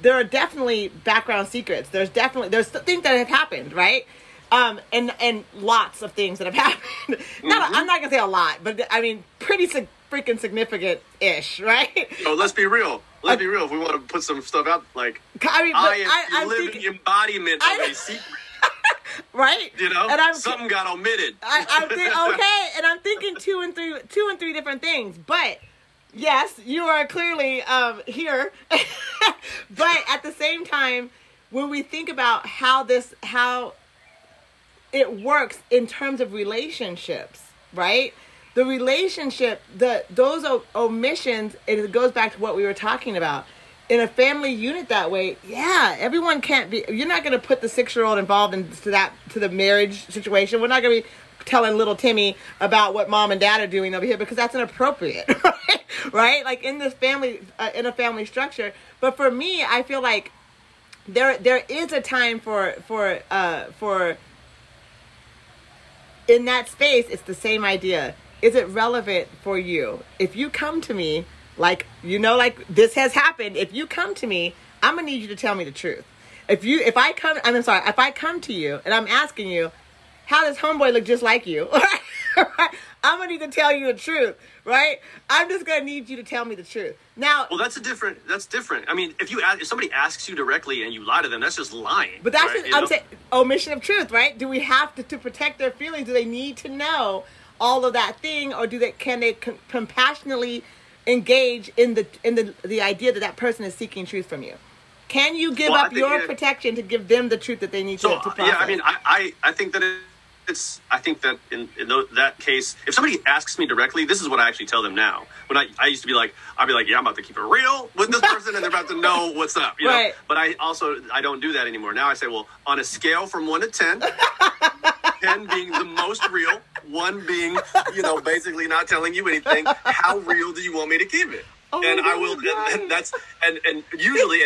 There are definitely background secrets. There's things that have happened, right? And lots of things that have happened. I'm not gonna say a lot, but I mean, pretty freaking significant-ish, right? Oh, let's be real. Let's be real. If we want to put some stuff out, like I am the living embodiment of a secret, right? You know, and something got omitted. I'm thinking two and three different things. But yes, you are clearly here. But at the same time, when we think about how it works in terms of relationships, right? The relationship, those omissions, it goes back to what we were talking about. In a family unit that way, yeah, everyone can't be. You're not going to put the 6-year-old involved into the marriage situation. We're not going to be telling little Timmy about what mom and dad are doing over here because that's inappropriate, right? Like in this family, in a family structure. But for me, I feel like there is a time for in that space. It's the same idea. Is it relevant for you? If you come to me, like this has happened. If you come to me, I'm gonna need you to tell me the truth. If I come to you and I'm asking you, how does homeboy look just like you? I'm gonna need to tell you the truth, right? I'm just gonna need you to tell me the truth. Now, well, that's different. I mean, if somebody asks you directly and you lie to them, that's just lying. But that's right? Omission of truth, right? Do we have to protect their feelings? Do they need to know all of that thing, or can they compassionately engage in the idea that person is seeking truth from you? Can you give up your protection to give them the truth that they need to process? Yeah, I mean, I think that in that case, if somebody asks me directly, this is what I actually tell them now. When I used to be like, I'd be like, yeah, I'm about to keep it real with this person, and they're about to know what's up, you right. know. But I don't do that anymore. Now I say, well, on a scale from 1 to 10, 10 being the most real, 1 being, you know, basically not telling you anything. How real do you want me to keep it? Oh, and I will. Usually,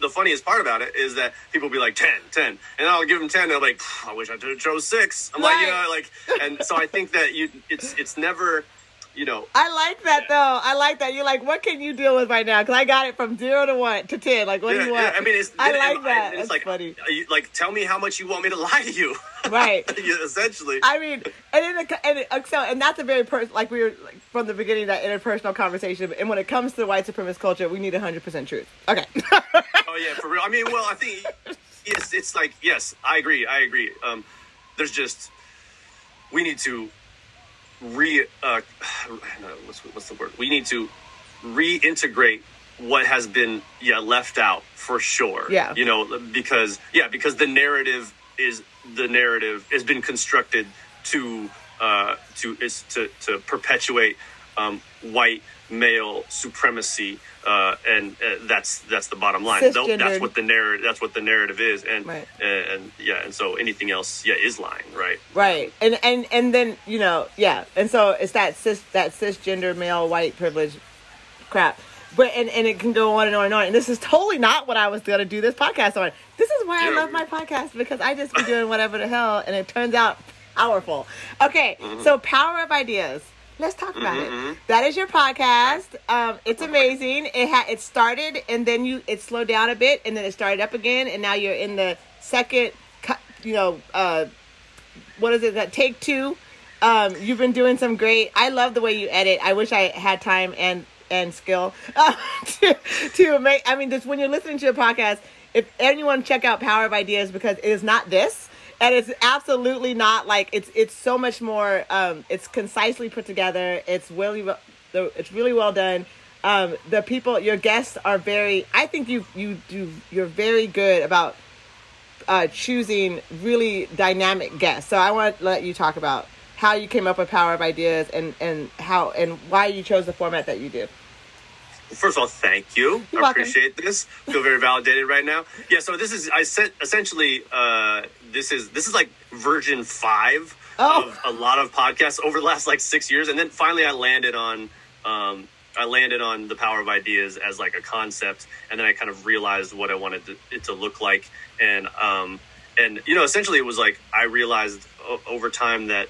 the funniest part about it is that people will be like 10, and I'll give them 10. They're like, I wish I would have chose 6. I'm right. like, you know, like, and so I think that it's never, you know. I like that though. I like that. You're like, what can you deal with right now? Because I got it from 0 to 1 to 10. Like, what do you want? Yeah, I mean, I like that. It's like funny. Like, tell me how much you want me to lie to you. Right. Essentially. I mean, and that's a very from the beginning, that interpersonal conversation. And when it comes to the white supremacist culture, we need 100% truth. Okay. Oh yeah, for real. I mean, well, I think yes, I agree. There's just, we need to we need to reintegrate what has been left out, for sure. Yeah. You know, because the narrative has been constructed to perpetuate white male supremacy, and that's the bottom line. That's what the narrative is, and right. and so anything else is lying, right? Right, and then and so it's that cisgender male white privilege crap. But and it can go on and on and on. And this is totally not what I was going to do this podcast on. This is why I love my podcast, because I just be doing whatever the hell, and it turns out powerful. Okay, so Power of Ideas. Let's talk about it. That is your podcast. It's amazing. It started and then it slowed down a bit and then it started up again and now you're in the second, take two. You've been doing some great. I love the way you edit. I wish I had time and skill to make. I mean, just when you're listening to your podcast, if anyone check out Power of Ideas because it is not this. And it's absolutely not like it's so much more. It's concisely put together. It's really well done. The people, your guests are very. I think you're very good about choosing really dynamic guests. So I want to let you talk about how you came up with Power of Ideas and why you chose the format that you do. First of all, thank you. You're welcome. I appreciate this. Feel very validated right now. Yeah, so this is this is like version 5 of a lot of podcasts over the last like 6 years, and then finally I landed on the Power of Ideas as like a concept, and then I kind of realized what I wanted it to look like, and essentially it was like I realized over time that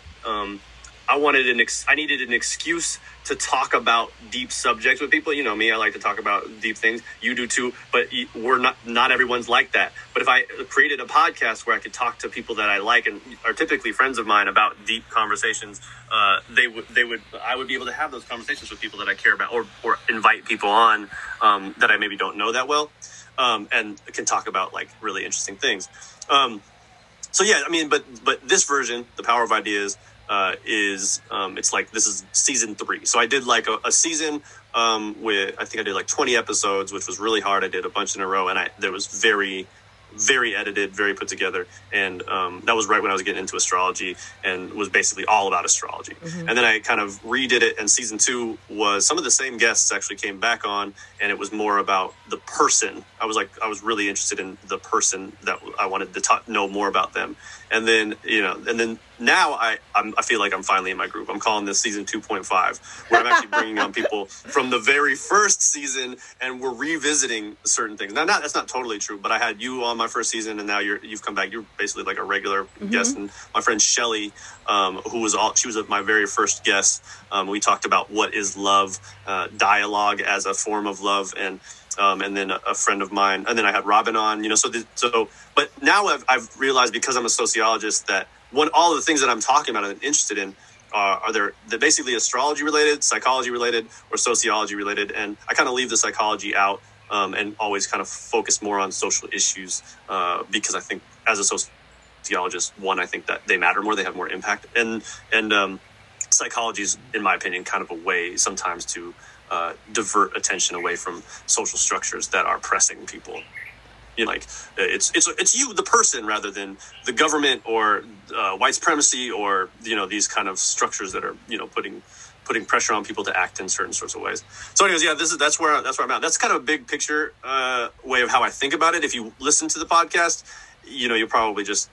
I needed an excuse to talk about deep subjects with people. You know me, I like to talk about deep things. You do too, but we're not everyone's like that. But if I created a podcast where I could talk to people that I like and are typically friends of mine about deep conversations, I would be able to have those conversations with people that I care about, or invite people on that I maybe don't know that well, and can talk about like really interesting things. So yeah, I mean, but this version, the Power of Ideas, it's like this is season 3. So I did like a season with, I think I did like 20 episodes, which was really hard. I did a bunch in a row, and there was very, very edited, very put together, and that was right when I was getting into astrology and was basically all about astrology. And then I kind of redid it, and season 2 was some of the same guests actually came back on, and it was more about the person. I was really interested in the person that I wanted to know more about them, and then now I feel like I'm finally in my groove. I'm calling this season 2.5, where I'm actually bringing on people from the very first season, and we're revisiting certain things. Now, that's not totally true, but I had you on my first season, and now you've come back. You're basically like a regular guest. And my friend Shelly, she was my very first guest. We talked about what is love, dialogue as a form of love, and then a friend of mine, and then I had Robin on. But now I've realized, because I'm a sociologist, that all of the things that I'm talking about and interested in they're basically astrology related, psychology related, or sociology related. And I kind of leave the psychology out and always kind of focus more on social issues because I think as a sociologist, I think that they matter more, they have more impact. And psychology is, in my opinion, kind of a way sometimes to divert attention away from social structures that are pressing people. Like it's you, the person, rather than the government or white supremacy or these kind of structures that are putting pressure on people to act in certain sorts of ways. So, anyways, yeah, that's where I'm at. That's kind of a big picture way of how I think about it. If you listen to the podcast, you'll probably just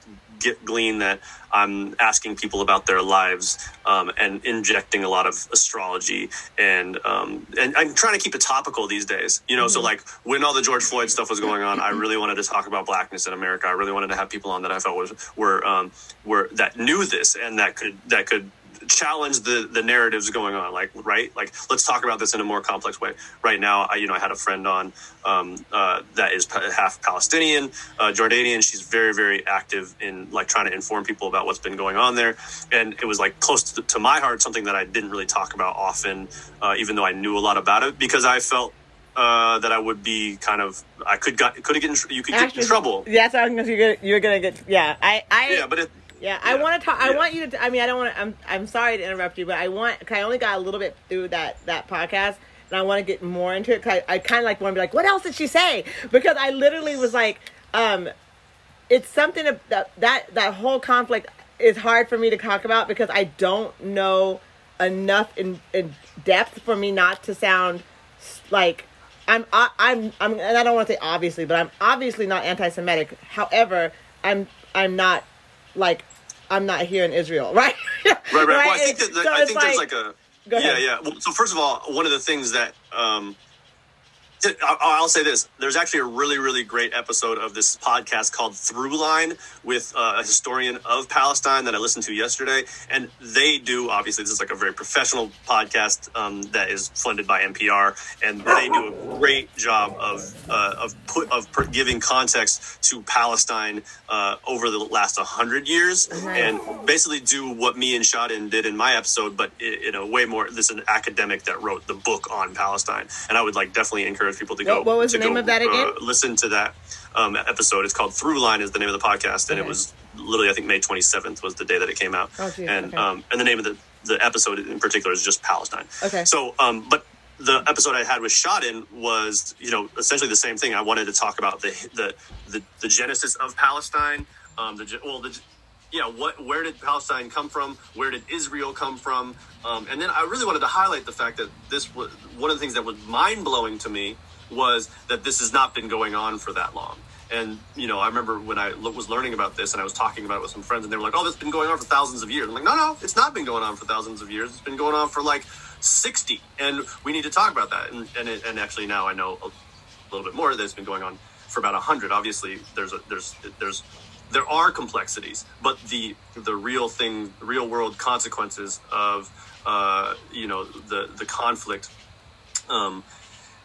glean that I'm asking people about their lives and injecting a lot of astrology, and I'm trying to keep it topical these days. So like when all the George Floyd stuff was going on, I really wanted to talk about blackness in America. I really wanted to have people on that I felt were that knew this and that could challenge the narratives going on. Like let's talk about this in a more complex way. Right now, I had a friend on that is half Palestinian, Jordanian. She's very, very active in like trying to inform people about what's been going on there. And it was like close to my heart, something that I didn't really talk about often, even though I knew a lot about it, because I felt that I would be kind of get in trouble. That's how you're gonna get. Yeah, I want to talk. I want you to. I mean, I don't want to. I'm sorry to interrupt you, but I want. Cause I only got a little bit through that podcast, and I want to get more into it. Cause I kind of like want to be like, what else did she say? Because I literally was like, it's something that whole conflict is hard for me to talk about because I don't know enough in depth for me not to sound like I'm. And I don't want to say obviously, but I'm obviously not anti-Semitic. However, I'm not. Like, I'm not here in Israel, right? Right. Well, I think there's like a... Go ahead. Well, so first of all, one of the things that I'll say this. There's actually a really, really great episode of this podcast called Throughline with a historian of Palestine that I listened to yesterday. And they do, obviously, this is like a very professional podcast that is funded by NPR. And they do a great job of giving context to Palestine over the last 100 years and basically do what me and Shaden did in my episode, but in a way more, this is an academic that wrote the book on Palestine. And I would definitely encourage people to go. What was the name of that again? Listen to that episode. It's called Throughline is the name of the podcast, and it was literally I think May 27th was the day that it came out. Oh, geez. And and the name of the episode in particular is just Palestine. Okay. So but the episode I had with Shaden was essentially the same thing. I wanted to talk about the genesis of Palestine. Where did Palestine come from? Where did Israel come from? And then I really wanted to highlight the fact that this was one of the things that was mind blowing to me was that this has not been going on for that long. And, I remember when I was learning about this and I was talking about it with some friends and they were like, oh, that's been going on for thousands of years. I'm like, no, it's not been going on for thousands of years. It's been going on for 60. And we need to talk about that. And actually now I know a little bit more that it's been going on for about 100. Obviously there are complexities, but the real world consequences of the conflict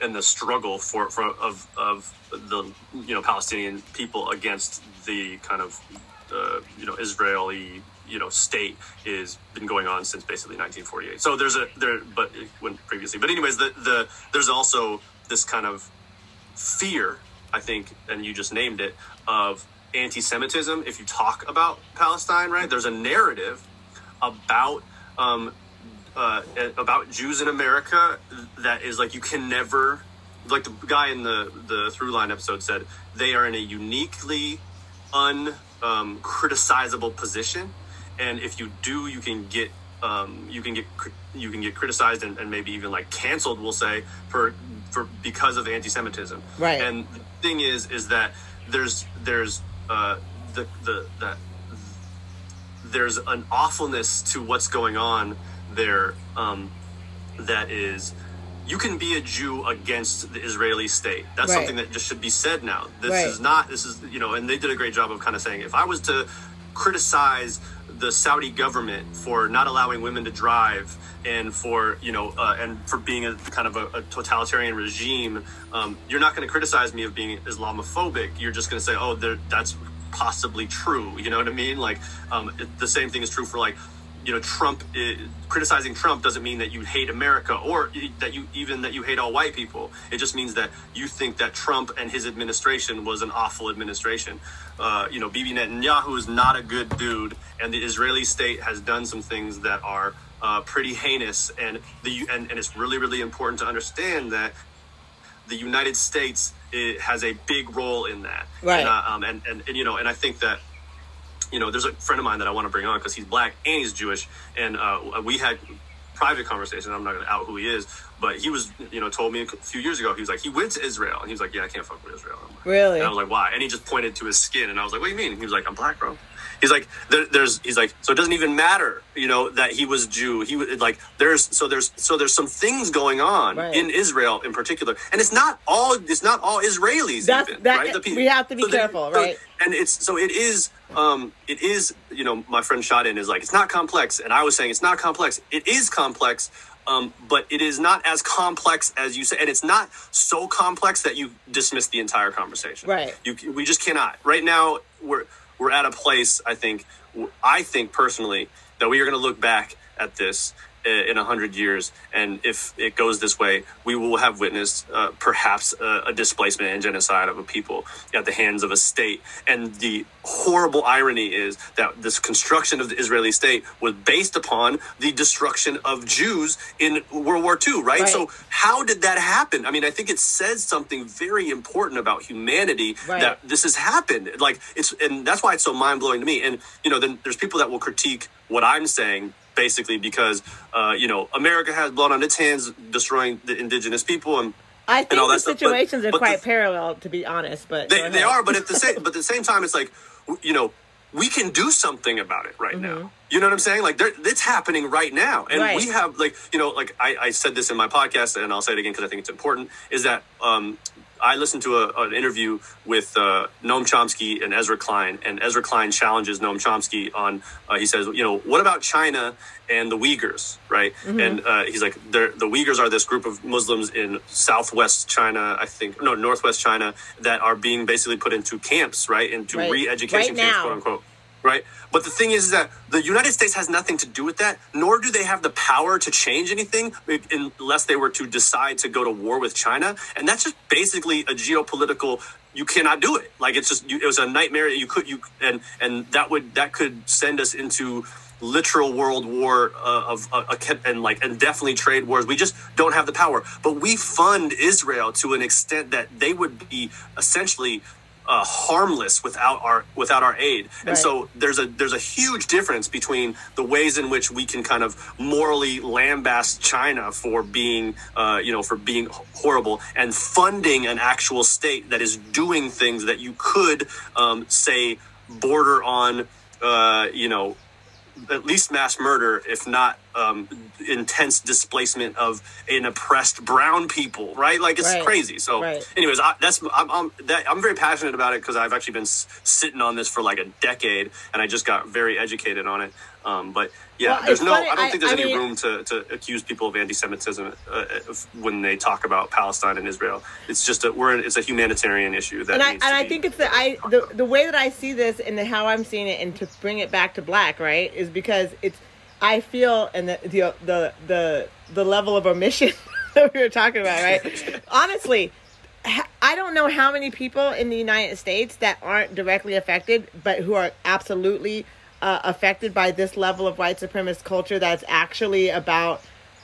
and the struggle of the Palestinian people against the kind of Israeli state is been going on since basically 1948. So there's also this kind of fear, I think, and you just named it, of anti-Semitism. If you talk about Palestine, right, there's a narrative about Jews in America that is you can never, the guy in the Throughline episode said, they are in a uniquely uncriticizable position, and if you do, you can get criticized and maybe even canceled, we'll say, for because of anti-Semitism. Right. And the thing is that there's an awfulness to what's going on there that is, you can be a Jew against the Israeli state. That's right. Something that just should be said now. This right. is not, this is, and they did a great job of kind of saying, if I was to criticize the Saudi government for not allowing women to drive and for, and for being a kind of a totalitarian regime, you're not going to criticize me of being Islamophobic. You're just going to say, oh, that's possibly true. You know what I mean? The same thing is true for Trump. Criticizing Trump doesn't mean that you hate America or that you hate all white people. It just means that you think that Trump and his administration was an awful administration. Bibi Netanyahu is not a good dude, and the Israeli state has done some things that are pretty heinous. And it's really, really important to understand that the United States has a big role in that. Right. And I think that. There's a friend of mine that I want to bring on because he's black and he's Jewish, and we had private conversations. I'm not going to out who he is, but he was, told me a few years ago, he was like, he went to Israel, and he was like, yeah, I can't fuck with Israel. Really? And I was like, why? And he just pointed to his skin, and I was like, what do you mean? And he was like, I'm black, bro. He's like, so it doesn't even matter, that he was Jew. He was there's some things going on right. in Israel in particular, and it's not all Israelis. We have to be careful, right? My friend Shaden is like, it's not complex. And I was saying, it's not complex. It is complex, but it is not as complex as you say. And it's not so complex that you dismiss the entire conversation. Right. We just cannot. Right now, we're at a place, I think personally, that we are going to look back at this in 100 years. And if it goes this way, we will have witnessed perhaps a displacement and genocide of a people at the hands of a state. And the horrible irony is that this construction of the Israeli state was based upon the destruction of Jews in World War II, right? So how did that happen? I mean, I think it says something very important about humanity that this has happened. And that's why it's so mind-blowing to me. And, then there's people that will critique what I'm saying, basically, because America has blood on its hands, destroying the indigenous people, and I think all that the situations stuff. But are quite parallel, to be honest. But they are. But at the same time, it's we can do something about it right now. You know what I'm saying? Like, it's happening right now. And we have, like, you know, like I said this in my podcast, and I'll say it again because I think it's important, is that I listened to an interview with Noam Chomsky and Ezra Klein, and Ezra Klein challenges Noam Chomsky on, he says, you know, what about China and the Uyghurs, right? And he's like, the Uyghurs are this group of Muslims in southwest China, I think, no, northwest China, that are being basically put into camps, right? Into re-education camps, quote unquote. Right. But the thing is that the United States has nothing to do with that, nor do they have the power to change anything unless they were to decide to go to war with China. And that's just basically a geopolitical. You cannot do it. Like, it's just it was a nightmare. And that could send us into literal world war and definitely trade wars. We just don't have the power. But we fund Israel to an extent that they would be essentially harmless without our aid, and so there's a huge difference between the ways in which we can kind of morally lambast China for being horrible, and funding an actual state that is doing things that you could say border on at least mass murder, if not intense displacement of an oppressed brown people, right? Like, it's crazy. So anyways, I'm very passionate about it because I've actually been sitting on this for like a decade, and I just got very educated on it. But yeah, well, I don't think there's any room to accuse people of anti-Semitism when they talk about Palestine and Israel. It's just it's a humanitarian issue that. I think the way that I see this and how I'm seeing it, and to bring it back to Black, right, is because it's. I feel, and the level of omission that we were talking about, right? Honestly, I don't know how many people in the United States that aren't directly affected, but who are absolutely affected by this level of white supremacist culture that's actually about,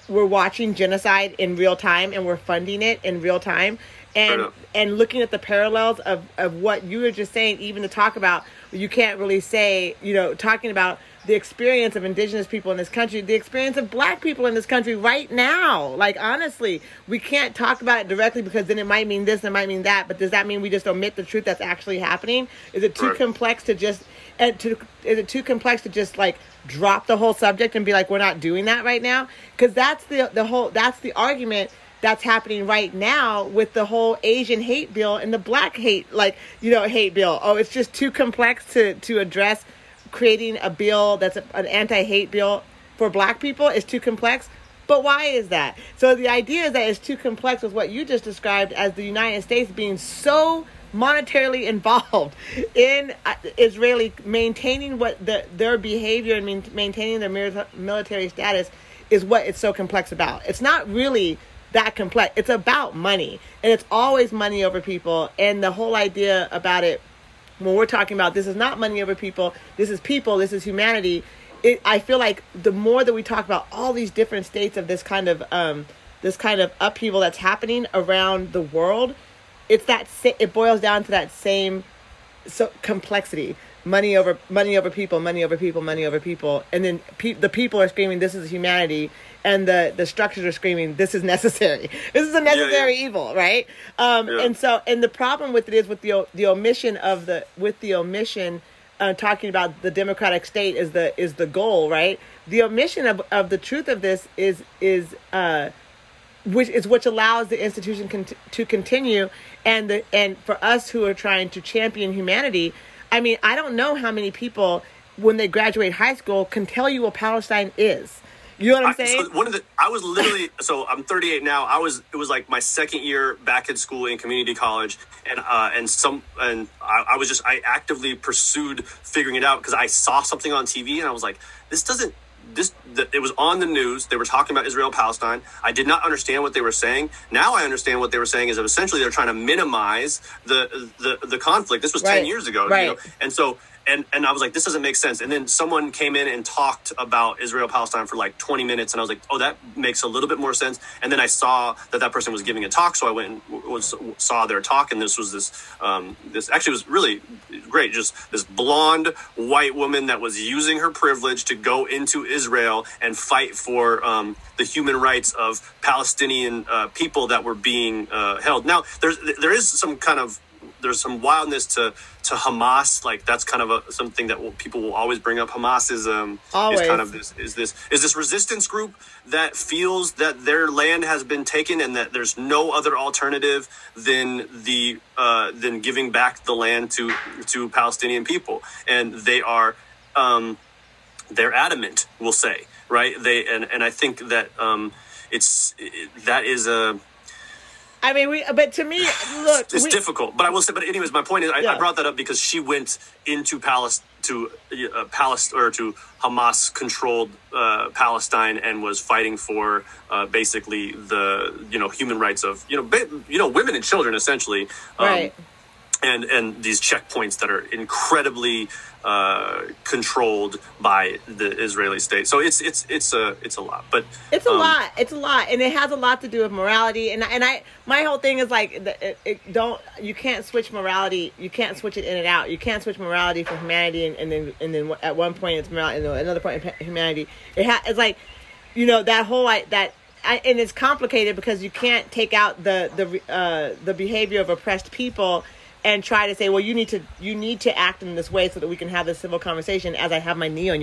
we're watching genocide in real time and we're funding it in real time. And looking at the parallels of what you were just saying, even to talk about, you can't really say, you know, talking about the experience of indigenous people in this country, the experience of Black people in this country right now. Like, honestly, we can't talk about it directly because then it might mean this, it might mean that, but does that mean we just omit the truth that's actually happening? Is it too complex to just, is it too complex to just like drop the whole subject and be like, we're not doing that right now? Because that's the argument that's happening right now with the whole Asian hate bill and the Black hate bill. Oh, it's just too complex to address. Creating a bill that's an anti-hate bill for Black people is too complex. But why is that? So the idea is that it's too complex with what you just described as the United States being so monetarily involved in Israeli maintaining their behavior and maintaining their military status is what it's so complex about. It's not really that complex. It's about money, and it's always money over people. And the whole idea about it, when we're talking about this is not money over people, this is humanity. I feel like the more that we talk about all these different states of this kind of upheaval that's happening around the world, it boils down to that same complexity: money over people, and then the people are screaming, "This is humanity." And the structures are screaming, this is necessary. This is a necessary evil, right? And the problem with it is with the omission, talking about the democratic state is the goal, right? The omission of the truth of this which allows the institution to continue, and for us who are trying to champion humanity, I mean, I don't know how many people when they graduate high school can tell you what Palestine is. You know what I'm saying? I'm 38 now. It was like my second year back at school in community college, and I actively pursued figuring it out because I saw something on TV and I was like, it was on the news. They were talking about Israel, Palestine. I did not understand what they were saying. Now I understand what they were saying is that essentially they're trying to minimize the conflict. This was 10 years ago, you know? And so. And I was like, this doesn't make sense. And then someone came in and talked about Israel-Palestine for like 20 minutes. And I was like, oh, that makes a little bit more sense. And then I saw that person was giving a talk. So I went and saw their talk. And this was this actually was really great. Just this blonde white woman that was using her privilege to go into Israel and fight for the human rights of Palestinian people that were being held. Now, there is some kind of there's some wildness to Hamas. Like that's kind of something that people will always bring up. Hamas is kind of this resistance group that feels that their land has been taken and that there's no other alternative than giving back the land to Palestinian people, and they are they're adamant. We'll say right. They and I think that to me, look, it's difficult. But I will say, but anyways, my point is, I brought that up because she went into to Hamas-controlled Palestine and was fighting for basically the human rights of women and children essentially, right? And these checkpoints that are incredibly controlled by the Israeli state. So it's a lot, but it's a lot. It's a lot, and it has a lot to do with morality. And I, my whole thing is like, you can't switch morality. You can't switch it in and out. You can't switch morality for humanity, and then at one point it's morality, and at another point humanity. It's like, that whole and it's complicated because you can't take out the behavior of oppressed people and try to say, well, you need to act in this way so that we can have this civil conversation as I have my knee on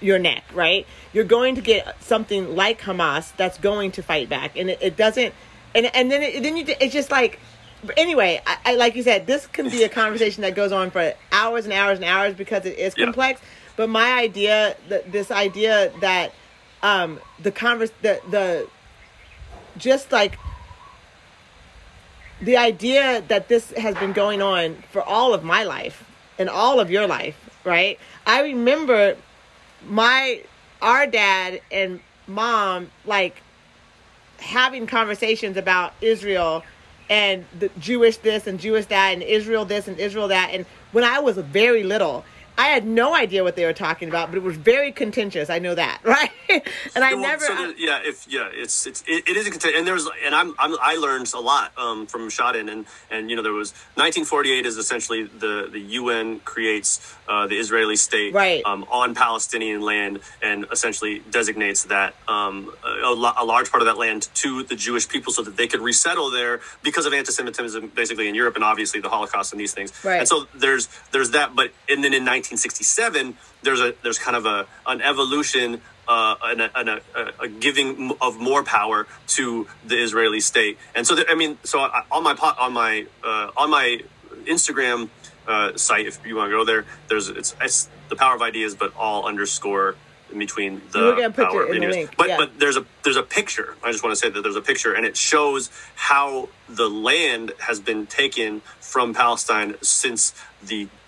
your neck, right? You're going to get something like Hamas that's going to fight back. And it doesn't, it's just like, anyway, I like you said, this can be a conversation that goes on for hours and hours and hours because it is complex. But my idea, this idea that the idea that this has been going on for all of my life and all of your life, right? I remember our dad and mom, like, having conversations about Israel and the Jewish this and Jewish that and Israel this and Israel that. And when I was very little, I had no idea what they were talking about, but it was very contentious. I know that, right? It is contentious. And I learned a lot from Shaden, and there was 1948 is essentially the UN creates the Israeli state, right, on Palestinian land, and essentially designates that a large part of that land to the Jewish people so that they could resettle there because of anti-Semitism, basically in Europe, and obviously the Holocaust and these things. Right. And so there's that, but and then in 1967, there's kind of an evolution and a giving of more power to the Israeli state, and so I, on my Instagram site, if you want to go there, it's The Power of Ideas, but all _. In between the Power of Ideas, but there's a picture. I just want to say that there's a picture, and it shows how the land has been taken from Palestine since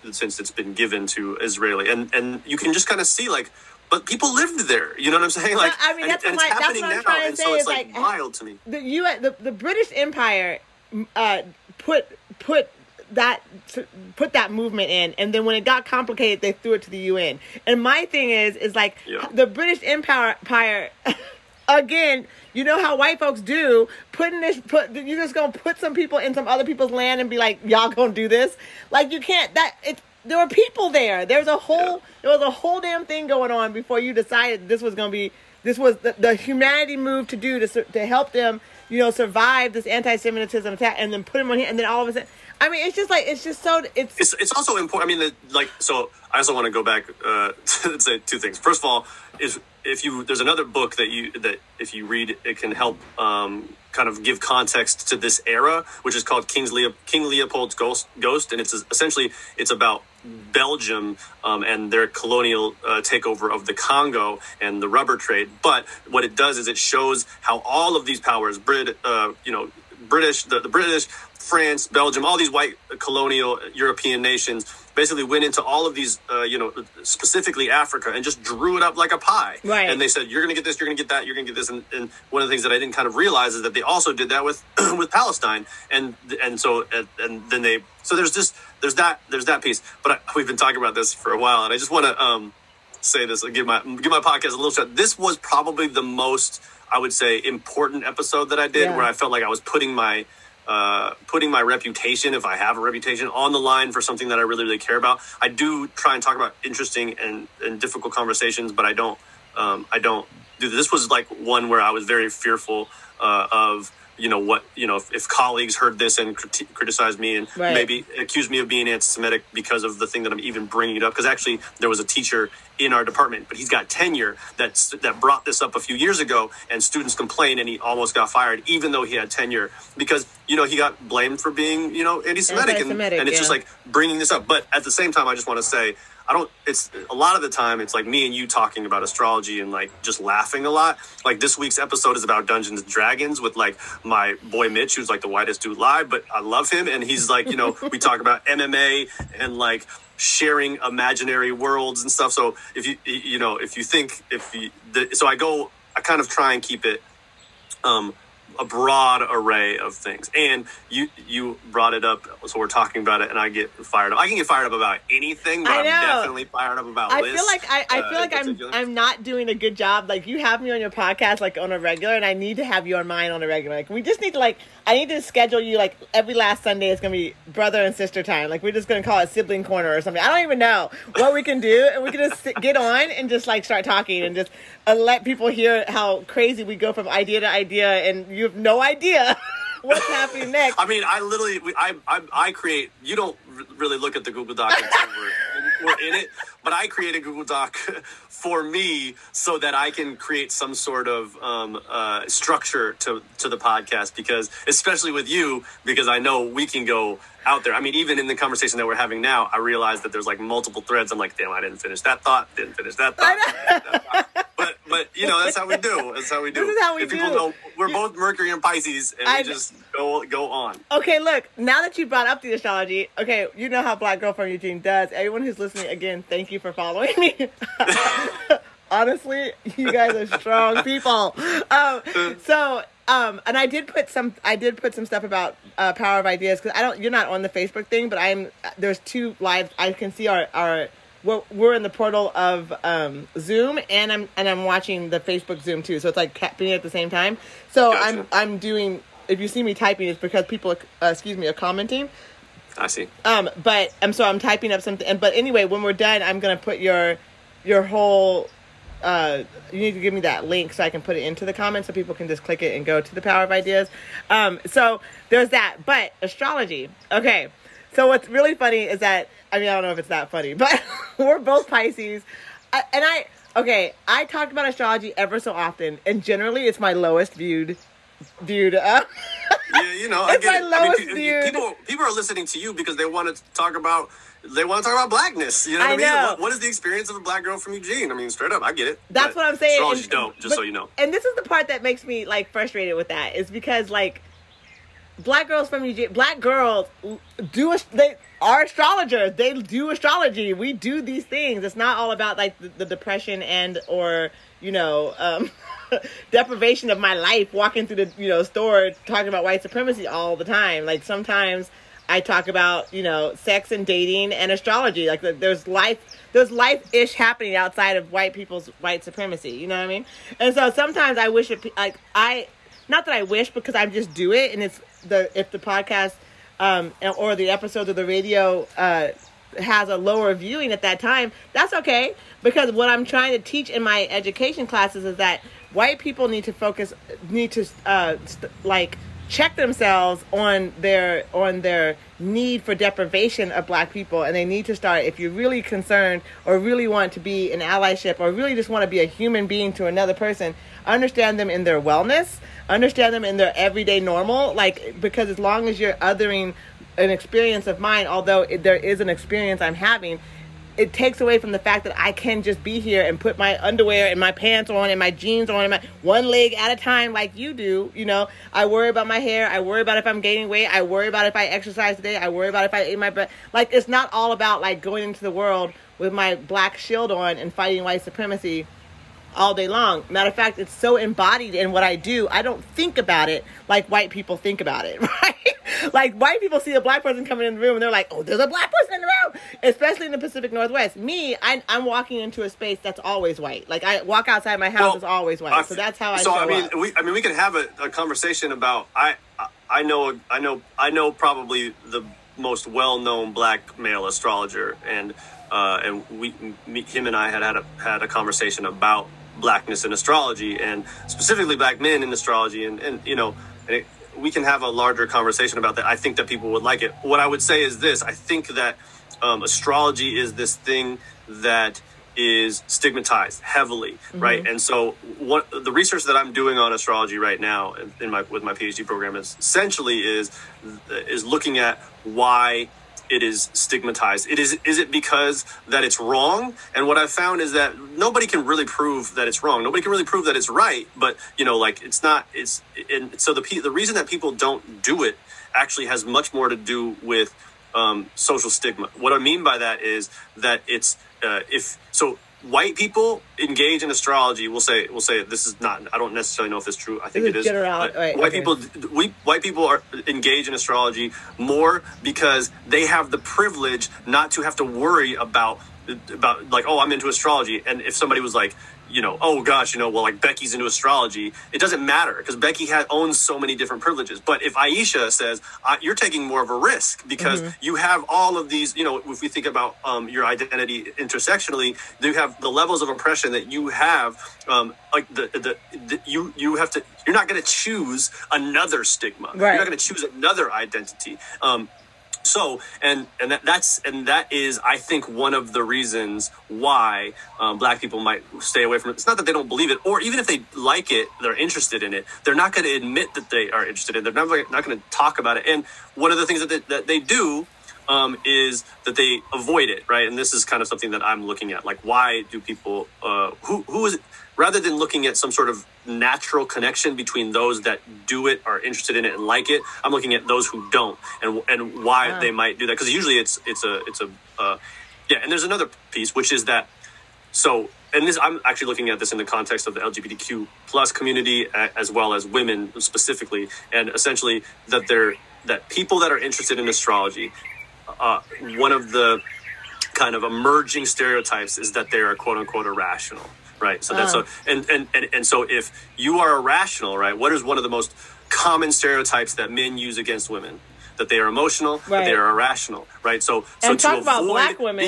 it's been given to Israeli, and you can just kind of see like, but people lived there. You know what I'm saying? Like, no, I mean, that's what I'm trying to say, so it's wild to me. The U.S., the British Empire, put that movement in, and then when it got complicated, they threw it to the UN. And my thing is like, the British Empire, again, you know how white folks do, you're just gonna put some people in some other people's land and be like, y'all gonna do this? Like, you can't. There were people there. There was a whole damn thing going on before you decided this was gonna be. This was the humanity move to do to help them, survive this anti-Semitism attack, and then put them on here, and then all of a sudden. I mean, it's also important. I mean, I also want to go back to say two things. First of all, there's another book that if you read, it can help kind of give context to this era, which is called King Leopold's Ghost, and it's about Belgium and their colonial takeover of the Congo and the rubber trade. But what it does is it shows how all of these powers, the British, France, Belgium, all these white colonial European nations basically went into all of these, specifically Africa, and just drew it up like a pie. Right. And they said, you're going to get this, you're going to get that, you're going to get this. And one of the things that I didn't kind of realize is that they also did that with with Palestine. And so there's that piece. But we've been talking about this for a while, and I just want to say this and give my podcast a little shot. This was probably the most, I would say, important episode that I did, where I felt like I was putting my reputation, if I have a reputation, on the line for something that I really, really care about. I do try and talk about interesting and difficult conversations, but I don't do this. This was like one where I was very fearful of if colleagues heard this and criticized me and right. maybe accused me of being anti-Semitic because of the thing that I'm even bringing it up. Because actually there was a teacher in our department, but he's got tenure that brought this up a few years ago, and students complained, and he almost got fired, even though he had tenure, because, he got blamed for being, anti-Semitic. And it's yeah. just like bringing this up. But at the same time, I just want to say, it's a lot of the time it's like me and you talking about astrology and like just laughing a lot. Like this week's episode is about Dungeons and Dragons with like my boy Mitch, who's like the whitest dude live, but I love him. And he's like, we talk about MMA and like sharing imaginary worlds and stuff. So so I kind of try and keep it, a broad array of things, and you brought it up, so we're talking about it, and I get fired up. I can get fired up about anything, but I'm definitely fired up about lists. I feel like I'm not doing a good job. Like, you have me on your podcast like on a regular, and I need to have you on mine on a regular. Like, we just need to I need to schedule you every last Sunday. It's gonna be brother and sister time. Like, we're just gonna call it sibling corner or something. I don't even know what we can do, and we can just get on and just start talking and just let people hear how crazy we go from idea to idea, and you have no idea what's happening next. I mean, I create. You don't really look at the Google Doc until we're in it, but I create a Google Doc for me so that I can create some sort of structure to the podcast, because especially with you, because I know we can go out there. I mean, even in the conversation that we're having now, I realize that there's multiple threads. I'm like, damn, I didn't finish that thought. Didn't finish that thought. But that's how we do. That's how we do. This is how we do. People know we're both Mercury and Pisces, and we just go on. Okay, look. Now that you brought up the astrology, okay, you know how Black Girl from Eugene does. Everyone who's listening, again, thank you for following me. Honestly, you guys are strong people. And I did put some stuff about Power of Ideas, because you're not on the Facebook thing, but there's two lives I can see our we're in the portal of Zoom, and I'm watching the Facebook Zoom too, so it's happening at the same time. So gotcha. I'm doing. If you see me typing, it's because people are commenting. I see. But I'm typing up something. But anyway, when we're done, I'm gonna put your whole. You need to give me that link so I can put it into the comments so people can just click it and go to the Power of Ideas. So there's that. But astrology. Okay. So what's really funny is that, I don't know if it's that funny, but we're both Pisces. I talk about astrology ever so often, and generally it's my lowest viewed up. Yeah, I get it. People are listening to you because they want to talk about blackness. You know what I mean? Know. What is the experience of a Black Girl from Eugene? I mean, straight up, I get it. That's what I'm saying. Astrology dope, just so you know. And this is the part that makes me frustrated with that, is because Black girls from Eugene, Black girls they are astrologers. They do astrology. We do these things. It's not all about the depression and or deprivation of my life, walking through the store talking about white supremacy all the time. Sometimes I talk about sex and dating and astrology. There's life-ish happening outside of white people's white supremacy. You know what I mean? And so sometimes I wish it not that I wish, because I just do it, and if the podcast or the episodes of the radio has a lower viewing at that time, that's okay, because what I'm trying to teach in my education classes is that white people need to check themselves on their need for deprivation of Black people, and they need to start, if you're really concerned or really want to be an allyship or really just want to be a human being to another person, understand them in their wellness, understand them in their everyday normal, because as long as you're othering an experience of mine, although there is an experience I'm having, it takes away from the fact that I can just be here and put my underwear and my pants on and my jeans on and my one leg at a time like you do. I worry about my hair. I worry about if I'm gaining weight. I worry about if I exercise today. I worry about if I ate my bread. It's not all about going into the world with my Black shield on and fighting white supremacy all day long. Matter of fact, it's so embodied in what I do. I don't think about it like white people think about it, right? White people see a Black person coming in the room and they're like, oh, there's a Black person in the room, especially in the Pacific Northwest. Me, I'm walking into a space that's always white. I walk outside my house, it's always white. So that's how I show up. We could have a conversation about, I know probably the most well-known Black male astrologer, and him and I had a conversation about Blackness in astrology, and specifically Black men in astrology, and we can have a larger conversation about that. I think that people would like it. What I would say is this. I think that astrology is this thing that is stigmatized heavily, right? And so what the research that I'm doing on astrology right now in my with my PhD program is essentially is looking at why it is stigmatized. Is it because that it's wrong? And what I've found is that nobody can really prove that it's wrong. Nobody can really prove that it's right. But, you know, like it's not, it's, and so the reason that people don't do it actually has much more to do with social stigma. What I mean by that is that it's, if, so white people engage in astrology, we'll say this is not, I don't necessarily know if it's true. I think it is. Right, white people are engage in astrology more because they have the privilege not to have to worry about like, oh, I'm into astrology. And if somebody was like, you know, oh gosh, you know, well, like Becky's into astrology, it doesn't matter because Becky owns so many different privileges. But if Aisha says you're taking more of a risk because you have all of these, you know, if we think about your identity intersectionally, you have the levels of oppression that you have, like you have to, you're not going to choose another stigma. Right. You're not going to choose another identity. So that is, I think, one of the reasons why Black people might stay away from it. It's not that they don't believe it, or even if they like it, they're interested in it. They're not going to admit that they are interested in it. They're not going to talk about it. And one of the things that they do is that they avoid it, right? And this is kind of something that I'm looking at. Like, why do people who is it? Rather than looking at some sort of natural connection between those that do it, are interested in it and like it, I'm looking at those who don't and why they might do that. Because usually it's and there's another piece, which is that, so, and this, I'm actually looking at this in the context of the LGBTQ plus community as well as women specifically. And essentially that people that are interested in astrology, one of the kind of emerging stereotypes is that they are quote unquote irrational. Right. So that's so if you are irrational, right, what is one of the most common stereotypes that men use against women? That they are emotional, right. That they are irrational, right? So to avoid Black women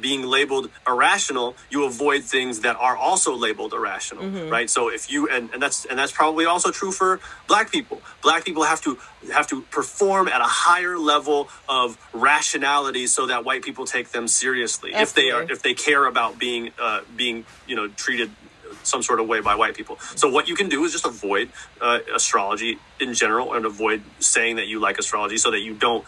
being labeled irrational, you avoid things that are also labeled irrational, right? So if you and that's probably also true for Black people. Black people have to perform at a higher level of rationality so that white people take them seriously. Absolutely. If they care about being treated some sort of way by white people. So what you can do is just avoid astrology in general and avoid saying that you like astrology so that you don't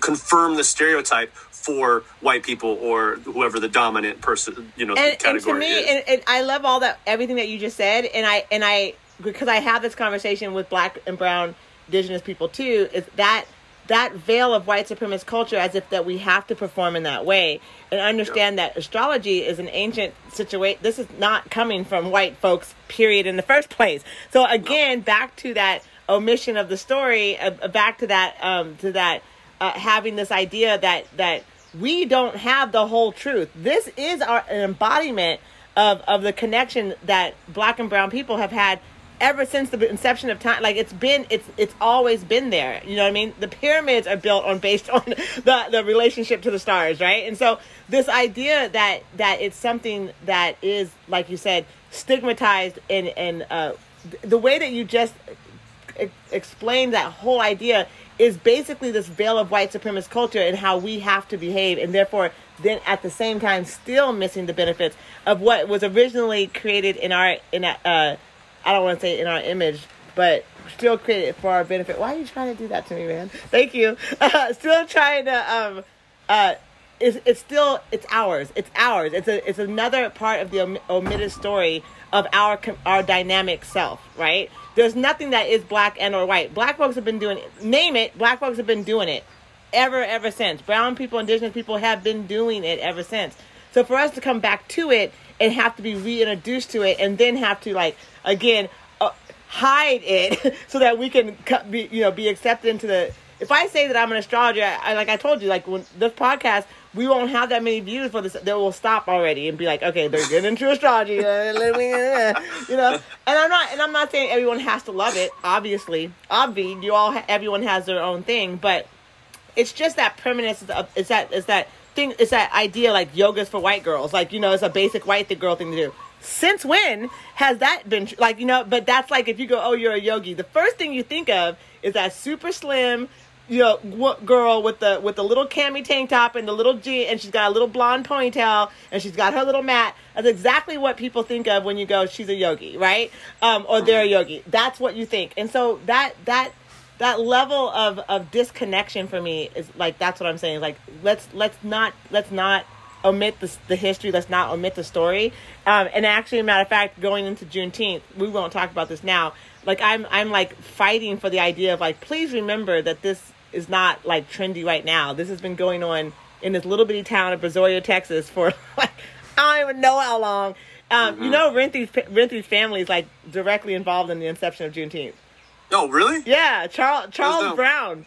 confirm the stereotype for white people or whoever the dominant person, category is. And I love all that, everything that you just said. And I, because I have this conversation with Black and brown indigenous people too, is that veil of white supremacist culture as if that we have to perform in that way and understand that astrology is an ancient situation. This is not coming from white folks, period, in the first place. So again, back to that omission of the story, back to that having this idea that we don't have the whole truth. This is an embodiment of the connection that Black and brown people have had ever since the inception of time. Like it's always been there. You know what I mean? The pyramids are built based on the relationship to the stars, right? And so this idea that it's something that is, like you said, stigmatized, and the way that you just explained that whole idea is basically this veil of white supremacist culture and how we have to behave, and therefore then at the same time still missing the benefits of what was originally created in our I don't want to say in our image, but still created for our benefit. Why are you trying to do that to me, man? Thank you. Still trying to, it's ours. It's ours. It's another part of the omitted story of our dynamic self, right? There's nothing that is Black and or white. Black folks have been doing it. Name it. Black folks have been doing it ever since. Brown people, indigenous people have been doing it ever since. So for us to come back to it and have to be reintroduced to it and then have to hide it so that we can be accepted into the... If I say that I'm an astrologer, I, like I told you, like when this podcast, we won't have that many views for this. They will stop already and be like, okay, they're getting into astrology. And I'm not saying everyone has to love it, obviously. Everyone has their own thing, but it's just that permanence is that thing, it's that idea like yoga's for white girls. Like, it's a basic white girl thing to do. Since when has that been, like, you know, but that's like, if you go, oh, you're a yogi, the first thing you think of is that super slim, you know, girl with the little cami tank top and the little jean, and she's got a little blonde ponytail and she's got her little mat. That's exactly what people think of when you go, she's a yogi, right? Or they're a yogi. That's what you think. And so that level of disconnection for me is like, that's what I'm saying. Like, let's not omit the history. Let's not omit the story. And actually, matter of fact, going into Juneteenth, we won't talk about this now. Like I'm like fighting for the idea of like, please remember that this is not like trendy right now. This has been going on in this little bitty town of Brazoria, Texas for like, I don't even know how long. You know, Renthie's family is like directly involved in the inception of Juneteenth. Oh, really? Yeah. Charles Brown,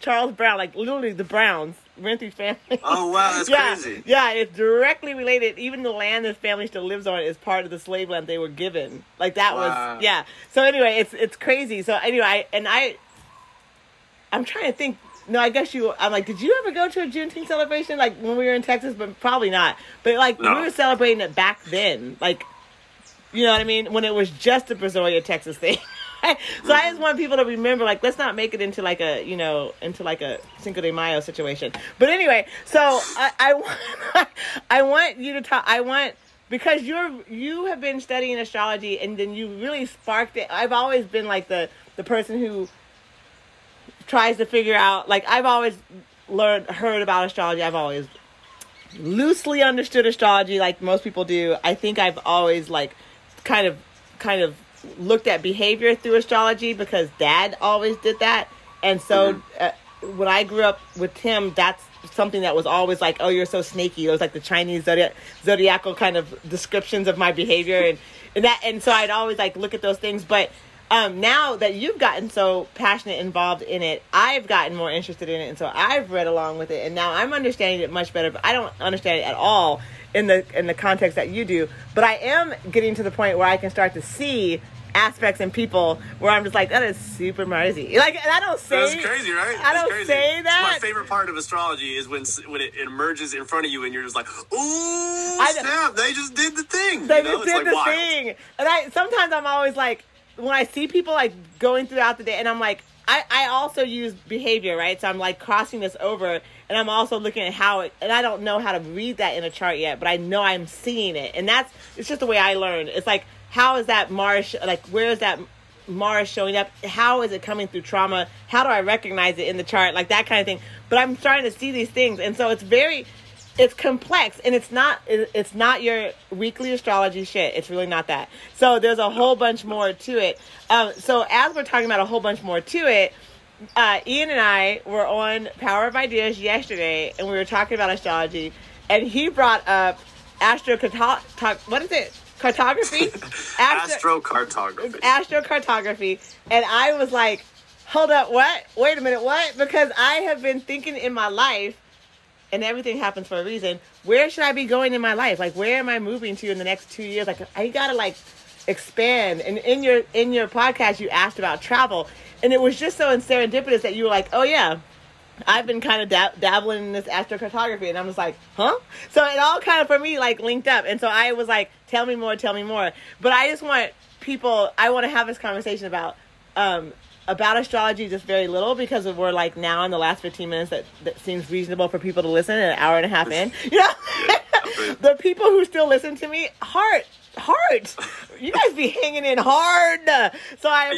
like literally the Browns. Renthie's family. Oh wow, that's crazy. Yeah, it's directly related. Even the land this family still lives on is part of the slave land they were given. Like that was yeah. So anyway, it's crazy. So anyway, I'm trying to think. No, I guess you. I'm like, did you ever go to a Juneteenth celebration? Like when we were in Texas, but probably not. But like no. We were celebrating it back then. Like, you know what I mean? When it was just a Brazoria, Texas thing. So I just want people to remember, like, let's not make it into like a, you know, into like a Cinco de Mayo situation. But anyway, so I want you to talk. I want, because you have been studying astrology and then you really sparked it. I've always been like the person who tries to figure out, like, I've always heard about astrology. I've always loosely understood astrology. Like most people do. I think I've always like kind of looked at behavior through astrology because Dad always did that, and so when I grew up with him, that's something that was always like, oh, you're so snaky. It was like the Chinese zodiacal kind of descriptions of my behavior, and so I'd always like look at those things. But now that you've gotten so passionate involved in it, I've gotten more interested in it, and so I've read along with it, and now I'm understanding it much better. But I don't understand it at all in the context that you do, but I am getting to the point where I can start to see aspects in people where I'm just like, that is super Marzi. Like, and I don't say that's crazy, right? I don't say that. It's my favorite part of astrology is when it emerges in front of you and you're just like, ooh, snap! They just did the thing. They just did the thing. And I'm always like, when I see people like going throughout the day, and I'm like, I also use behavior, right? So I'm like crossing this over, and I'm also looking at how it, and I don't know how to read that in a chart yet, but I know I'm seeing it. And it's just the way I learned. It's like, how is that Mars, like, where is that Mars showing up? How is it coming through trauma? How do I recognize it in the chart? Like that kind of thing. But I'm starting to see these things. And so it's complex, and it's not your weekly astrology shit. It's really not that. So there's a whole bunch more to it. So as we're talking about a whole bunch more to it, Ian and I were on Power of Ideas yesterday, and we were talking about astrology, and he brought up astrocartography. Astrocartography, and I was like, hold up, what? Wait a minute, what? Because I have been thinking in my life, and everything happens for a reason. Where should I be going in my life? Like, where am I moving to in the next 2 years? Like, I gotta like expand. And in your podcast, you asked about travel, and it was just so serendipitous that you were like, oh yeah, I've been kind of dabbling in this astrocartography, and I'm just like, huh? So it all kind of for me like linked up, and so I was like, tell me more. But I just want people. I want to have this conversation about astrology, just very little, because we're like now in the last 15 minutes that seems reasonable for people to listen, an hour and a half in, you know. The people who still listen to me, heart, you guys be hanging in hard. So I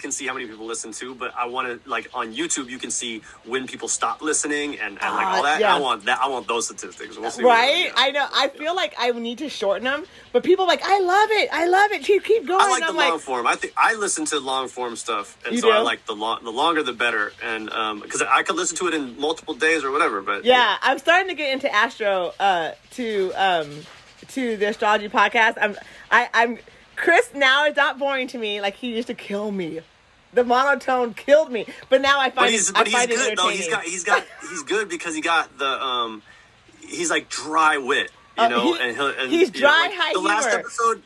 can see how many people listen to, but I want to, like, on YouTube you can see when people stop listening and like all that. Yeah. I want those statistics. We'll see, right? I know. I feel like I need to shorten them, but people are like, I love it. Keep going. I like the long form. I listen to long form stuff, and so do? I like the longer the better, and because I could listen to it in multiple days or whatever. But yeah. I'm starting to get into astro to the astrology podcast. I'm Chris now is not boring to me. Like, he used to kill me. The monotone killed me. But now I find it good, entertaining. He's good because he got the he's like dry wit, you know, he's dry, you know, like high the humor. Last episode,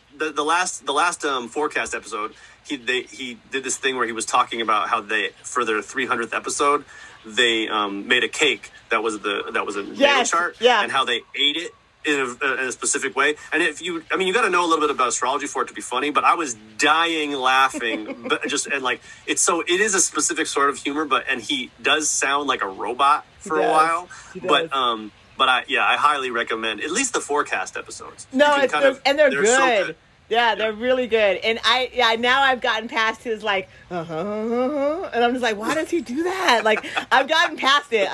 the last forecast episode, he did this thing where he was talking about how they, for their 300th episode, they made a cake that was a natal chart, yeah, and how they ate it. in a specific way. And if you, I mean, you got to know a little bit about astrology for it to be funny, but I was dying laughing, but just, and like, it's so, it is a specific sort of humor, but, and he does sound like a robot for a while, but I highly recommend at least the forecast episodes. No, it's good, and they're good. So good. Yeah, they're really good. And now I've gotten past his like, and I'm just like, why does he do that? Like, I've gotten past it.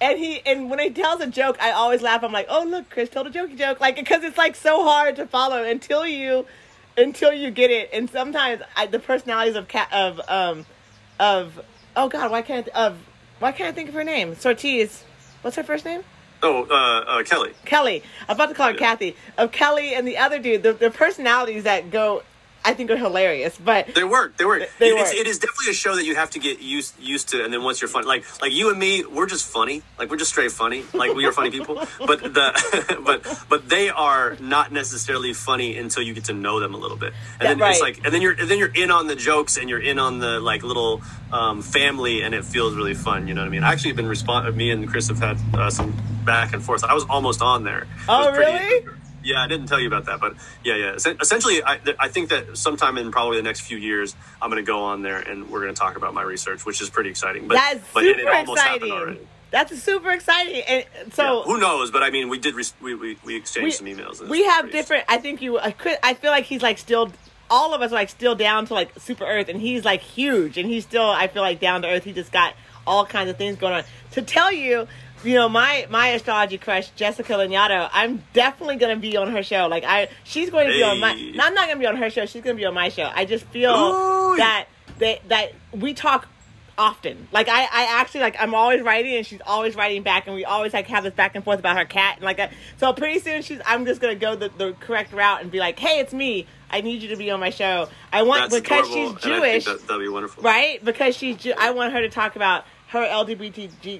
And when he tells a joke, I always laugh. I'm like, oh, look, Chris told a jokey joke. Like, because it's like so hard to follow until you get it. And sometimes the personalities why can't I think of her name? Sorties. What's her first name? Oh, Kelly. Kelly. I'm about to call her Kathy. Of Kelly and the other dude, the personalities that go, I think are hilarious. But they work. It is definitely a show that you have to get used to, and then once you're funny, like you and me, we're just funny. Like we're just straight funny. Like we are funny people. But but they are not necessarily funny until you get to know them a little bit, and then you're in on the jokes, and you're in on the like little family, and it feels really fun. You know what I mean? I actually have been me and Chris have had some back and forth. I was almost on there. Oh, really? Yeah, I didn't tell you about that, but yeah. Essentially, I think that sometime in probably the next few years, I'm going to go on there and we're going to talk about my research, which is pretty exciting. But that's super exciting. Happened already. That's super exciting. And so who knows? But I mean, we did we exchanged some emails. And we have different. I think I feel like he's like still. All of us are like still down to like super Earth, and he's like huge, and he's still I feel like down to Earth. He just got all kinds of things going on to tell you. You know, my astrology crush, Jessica Lignado, I'm definitely going to be on her show. Like, she's going to be on my... No, I'm not going to be on her show. She's going to be on my show. I just feel that we talk often. Like, I actually, like, I'm always writing and she's always writing back, and we always, like, have this back and forth about her cat and like that. So pretty soon I'm just going to go the correct route and be like, hey, it's me. I need you to be on my show. Because adorable. She's Jewish. That'd be wonderful. Right? Because I want her to talk about her LBTG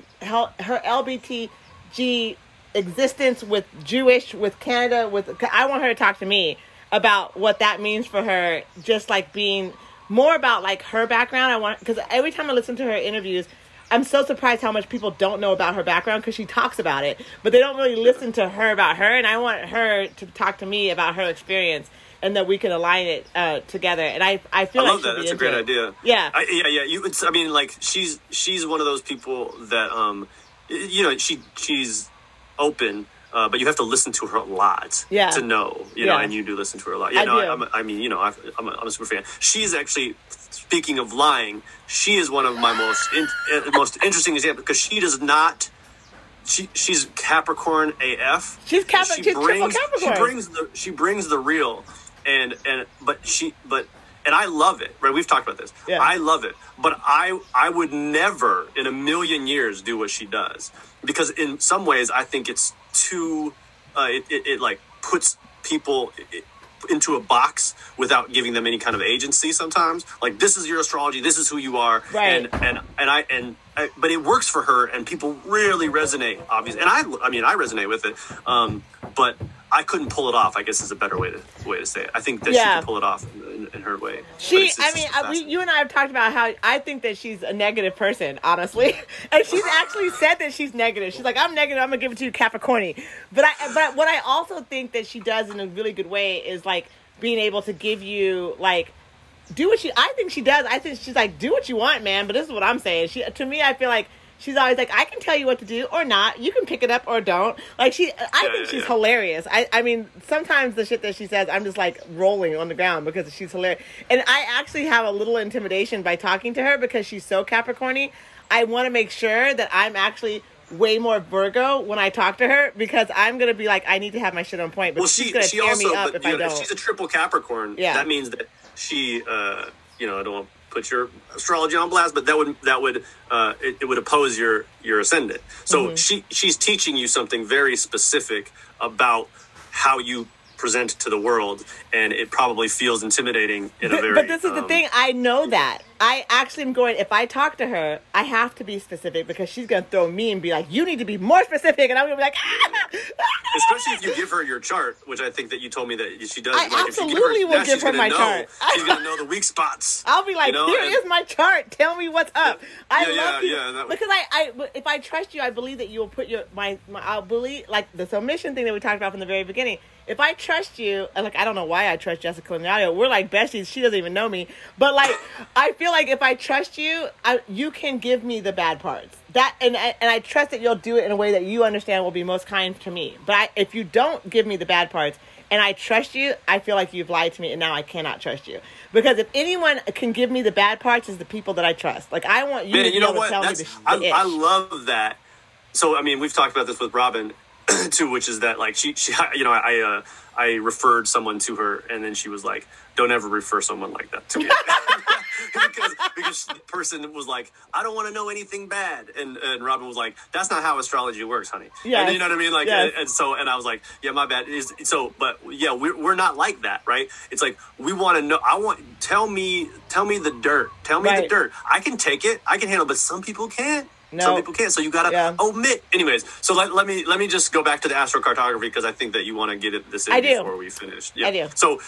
existence with Jewish, with Canada, I want her to talk to me about what that means for her, just like being more about like her background. Because every time I listen to her interviews, I'm so surprised how much people don't know about her background because she talks about it, but they don't really listen to her about her. And I want her to talk to me about her experience, and that we can align it together. And I feel I love that. That's a great idea. Yeah. Yeah. I mean, like she's one of those people that, you know, she's open, but you have to listen to her a lot to know, you know, and you do listen to her a lot. I'm a super fan. She's actually, speaking of lying, she is one of my most interesting examples because she does not. She's Capricorn AF. Capricorn. She brings the real. And I love it, right? We've talked about this. Yeah. I love it, but I would never in a million years do what she does because in some ways I think it's too it like puts people into a box without giving them any kind of agency. Sometimes, like this is your astrology, this is who you are, right? And but it works for her, and people really resonate, obviously. And I resonate with it, but. I couldn't pull it off, I guess is a better way to say it. I think that she can pull it off in her way. You and I have talked about how I think that she's a negative person, honestly. And she's actually said that she's negative. She's like, I'm negative, I'm going to give it to you, Capricorn-y. But what I also think that she does in a really good way is, like, being able to give you, like, do what she... I think she does. I think she's like, do what you want, man, but this is what I'm saying. To me, I feel like she's always like, I can tell you what to do or not. You can pick it up or don't. Like I think she's hilarious. I mean, sometimes the shit that she says, I'm just like rolling on the ground because she's hilarious. And I actually have a little intimidation by talking to her because she's so Capricorn-y. I want to make sure that I'm actually way more Virgo when I talk to her because I'm going to be like, I need to have my shit on point. But well, she's going to tear me up if I don't. If she's a triple Capricorn. Yeah. That means that she, you know, I don't want to put your astrology on blast, but it would oppose your ascendant. So she's teaching you something very specific about how you present to the world, and it probably feels intimidating in a very. But this is the thing. I know that. I actually am going, if I talk to her, I have to be specific because she's going to throw me and be like, you need to be more specific. And I'm going to be like, ah! Especially if you give her your chart, which I think that you told me that she does. I like, absolutely will give her my chart. She's going to know the weak spots. I'll be like, here is my chart. Tell me what's up. I love you because if I trust you, I believe that you will put I'll believe, like the submission thing that we talked about from the very beginning. If I trust you, like, I don't know why I trust Jessica Lignado. We're like besties. She doesn't even know me. But, like, I feel like if I trust you, you can give me the bad parts. And I trust that you'll do it in a way that you understand will be most kind to me. But if you don't give me the bad parts and I trust you, I feel like you've lied to me and now I cannot trust you. Because if anyone can give me the bad parts, it's the people that I trust. Like, I want you to tell me the ish. I love that. So, I mean, we've talked about this with Robin, too, which is that, like, I referred someone to her, and then she was like, don't ever refer someone like that to me. because the person was like, I don't want to know anything bad. And Robin was like, that's not how astrology works, honey. Yes. And you know what I mean? Like, yes. and I was like, yeah, my bad. We're not like that. Right. It's like, we want to know. Tell me the dirt. Tell me the dirt. I can take it. I can handle it, but some people can't. No. Some people can't, so you gotta omit. Anyways, so let me just go back to the astrocartography because I think that you want to get this in before we finish. Yeah. I do. So,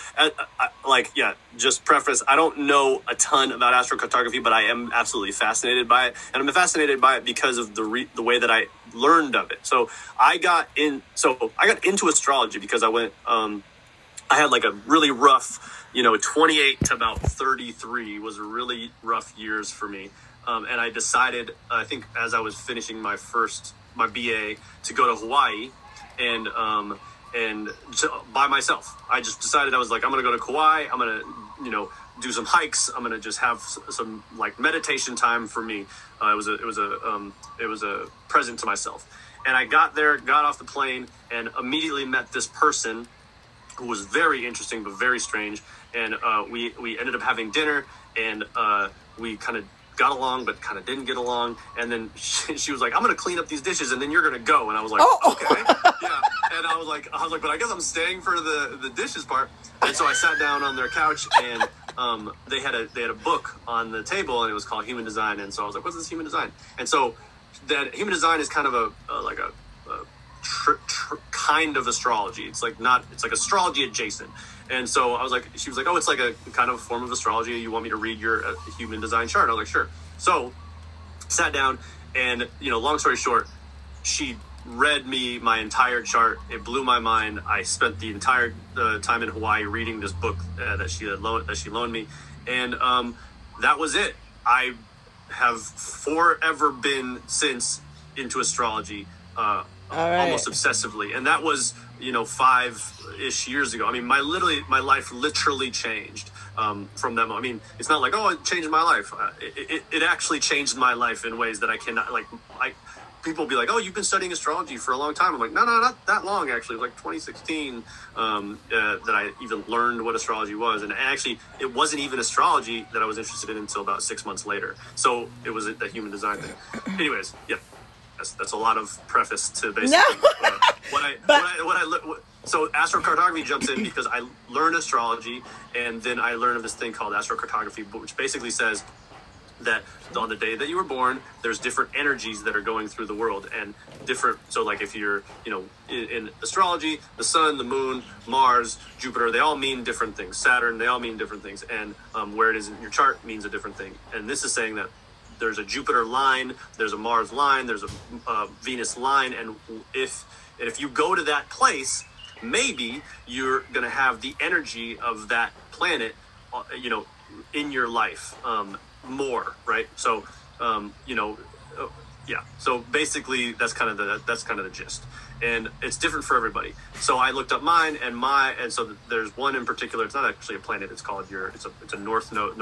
just preface. I don't know a ton about astrocartography, but I am absolutely fascinated by it, and I'm fascinated by it because of the way that I learned of it. So I got into astrology because I went. I had like a really rough, 28 to about 33 was really rough years for me. And I decided, I think as I was finishing my BA, to go to Hawaii and by myself. I just decided, I was like, I'm going to go to Kauai. I'm going to, do some hikes. I'm going to just have some like meditation time for me. It was a present to myself. And I got there, got off the plane and immediately met this person who was very interesting, but very strange. And, we ended up having dinner and, we kind of got along, but kind of didn't get along. And then she was like, "I'm going to clean up these dishes, and then you're going to go." And I was like, "Okay, yeah." And I was like, "But I guess I'm staying for the dishes part." And so I sat down on their couch, and they had a book on the table, and it was called Human Design. And so I was like, "What's this Human Design?" And so that Human Design is kind of a kind of astrology. It's like astrology adjacent. And so I was like, she was like, "Oh, it's like a kind of form of astrology. You want me to read your human design chart?" I was like, "Sure." So sat down and, long story short, she read me my entire chart. It blew my mind. I spent the entire time in Hawaii reading this book that she loaned me. And that was it. I have forever been since into astrology, almost obsessively. And that was, 5-ish years ago. I mean, my life literally changed from that moment. I mean, it's not like, oh, it changed my life. It actually changed my life in ways that I cannot, people be like, oh, you've been studying astrology for a long time. I'm like, no, not that long, actually. It was like 2016 that I even learned what astrology was. And actually, it wasn't even astrology that I was interested in until about 6 months later. So it was a human design thing. Anyways, yeah. That's a lot of preface to basically so astrocartography jumps in because I learn astrology and then I learn of this thing called astrocartography, which basically says that on the day that you were born, there's different energies that are going through the world and different. So like if you're, in astrology, the sun, the moon, Mars, Jupiter, they all mean different things. Saturn, they all mean different things. And where it is in your chart means a different thing. And this is saying that there's a Jupiter line, there's a Mars line, there's a Venus line. And if you go to that place, maybe you're going to have the energy of that planet, in your life more. Right. So, yeah. So basically that's kind of the gist. And it's different for everybody. So I looked up mine and so there's one in particular. It's not actually a planet. It's called it's a north node,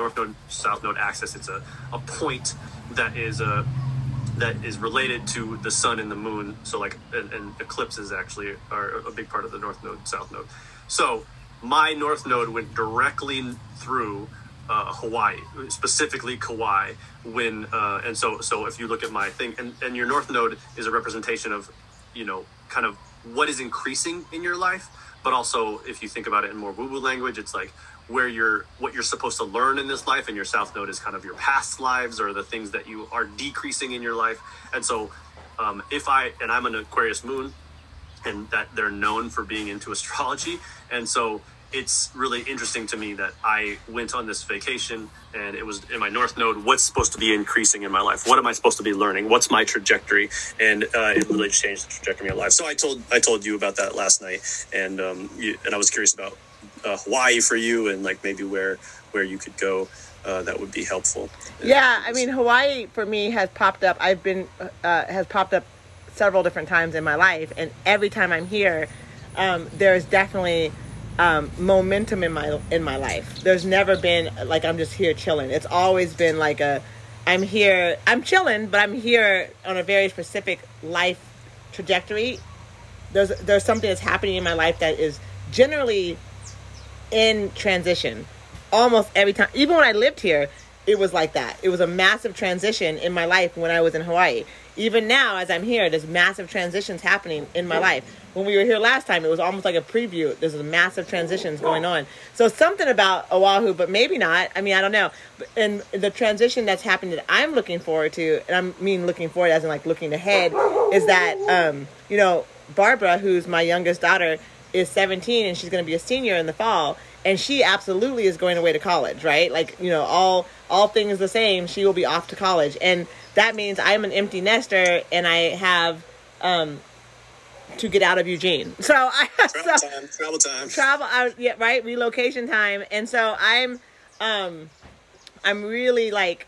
south node axis. It's a point that is related to the sun and the moon. So like, and eclipses actually are a big part of the north node, south node. So my north node went directly through Hawaii, specifically Kauai, when, and so if you look at my thing and your north node is a representation of, kind of what is increasing in your life. But also, if you think about it in more woo-woo language, it's like where you're, what you're supposed to learn in this life, and your South Node is kind of your past lives or the things that you are decreasing in your life. And so if I'm an Aquarius moon, and that they're known for being into astrology. And so it's really interesting to me that I went on this vacation and it was in my North Node, what's supposed to be increasing in my life? What am I supposed to be learning? What's my trajectory? And it really changed the trajectory of my life. So I told you about that last night, and I was curious about Hawaii for you, and like maybe where you could go that would be helpful. Yeah, I mean, Hawaii for me has popped up. Has popped up several different times in my life, and every time I'm here, there's definitely momentum in my life. There's never been like I'm just here chilling. It's always been like I'm chilling, but I'm here on a very specific life trajectory. There's something that's happening in my life that is generally in transition almost every time. Even when I lived here, it was like that. It was a massive transition in my life when I was in Hawaii. Even now, as I'm here, there's massive transitions happening in my life. When we were here last time, it was almost like a preview. There's massive transitions going on. So something about Oahu, but maybe not. I mean, I don't know. And the transition that's happened that I'm looking forward to, and I mean looking forward as in like looking ahead, is that, Barbara, who's my youngest daughter, is 17, and she's going to be a senior in the fall, and she absolutely is going away to college, right? Like, all things the same, she will be off to college. And that means I'm an empty nester, and I have to get out of Eugene. So travel time. Yeah, right? Relocation time. And so I'm really like,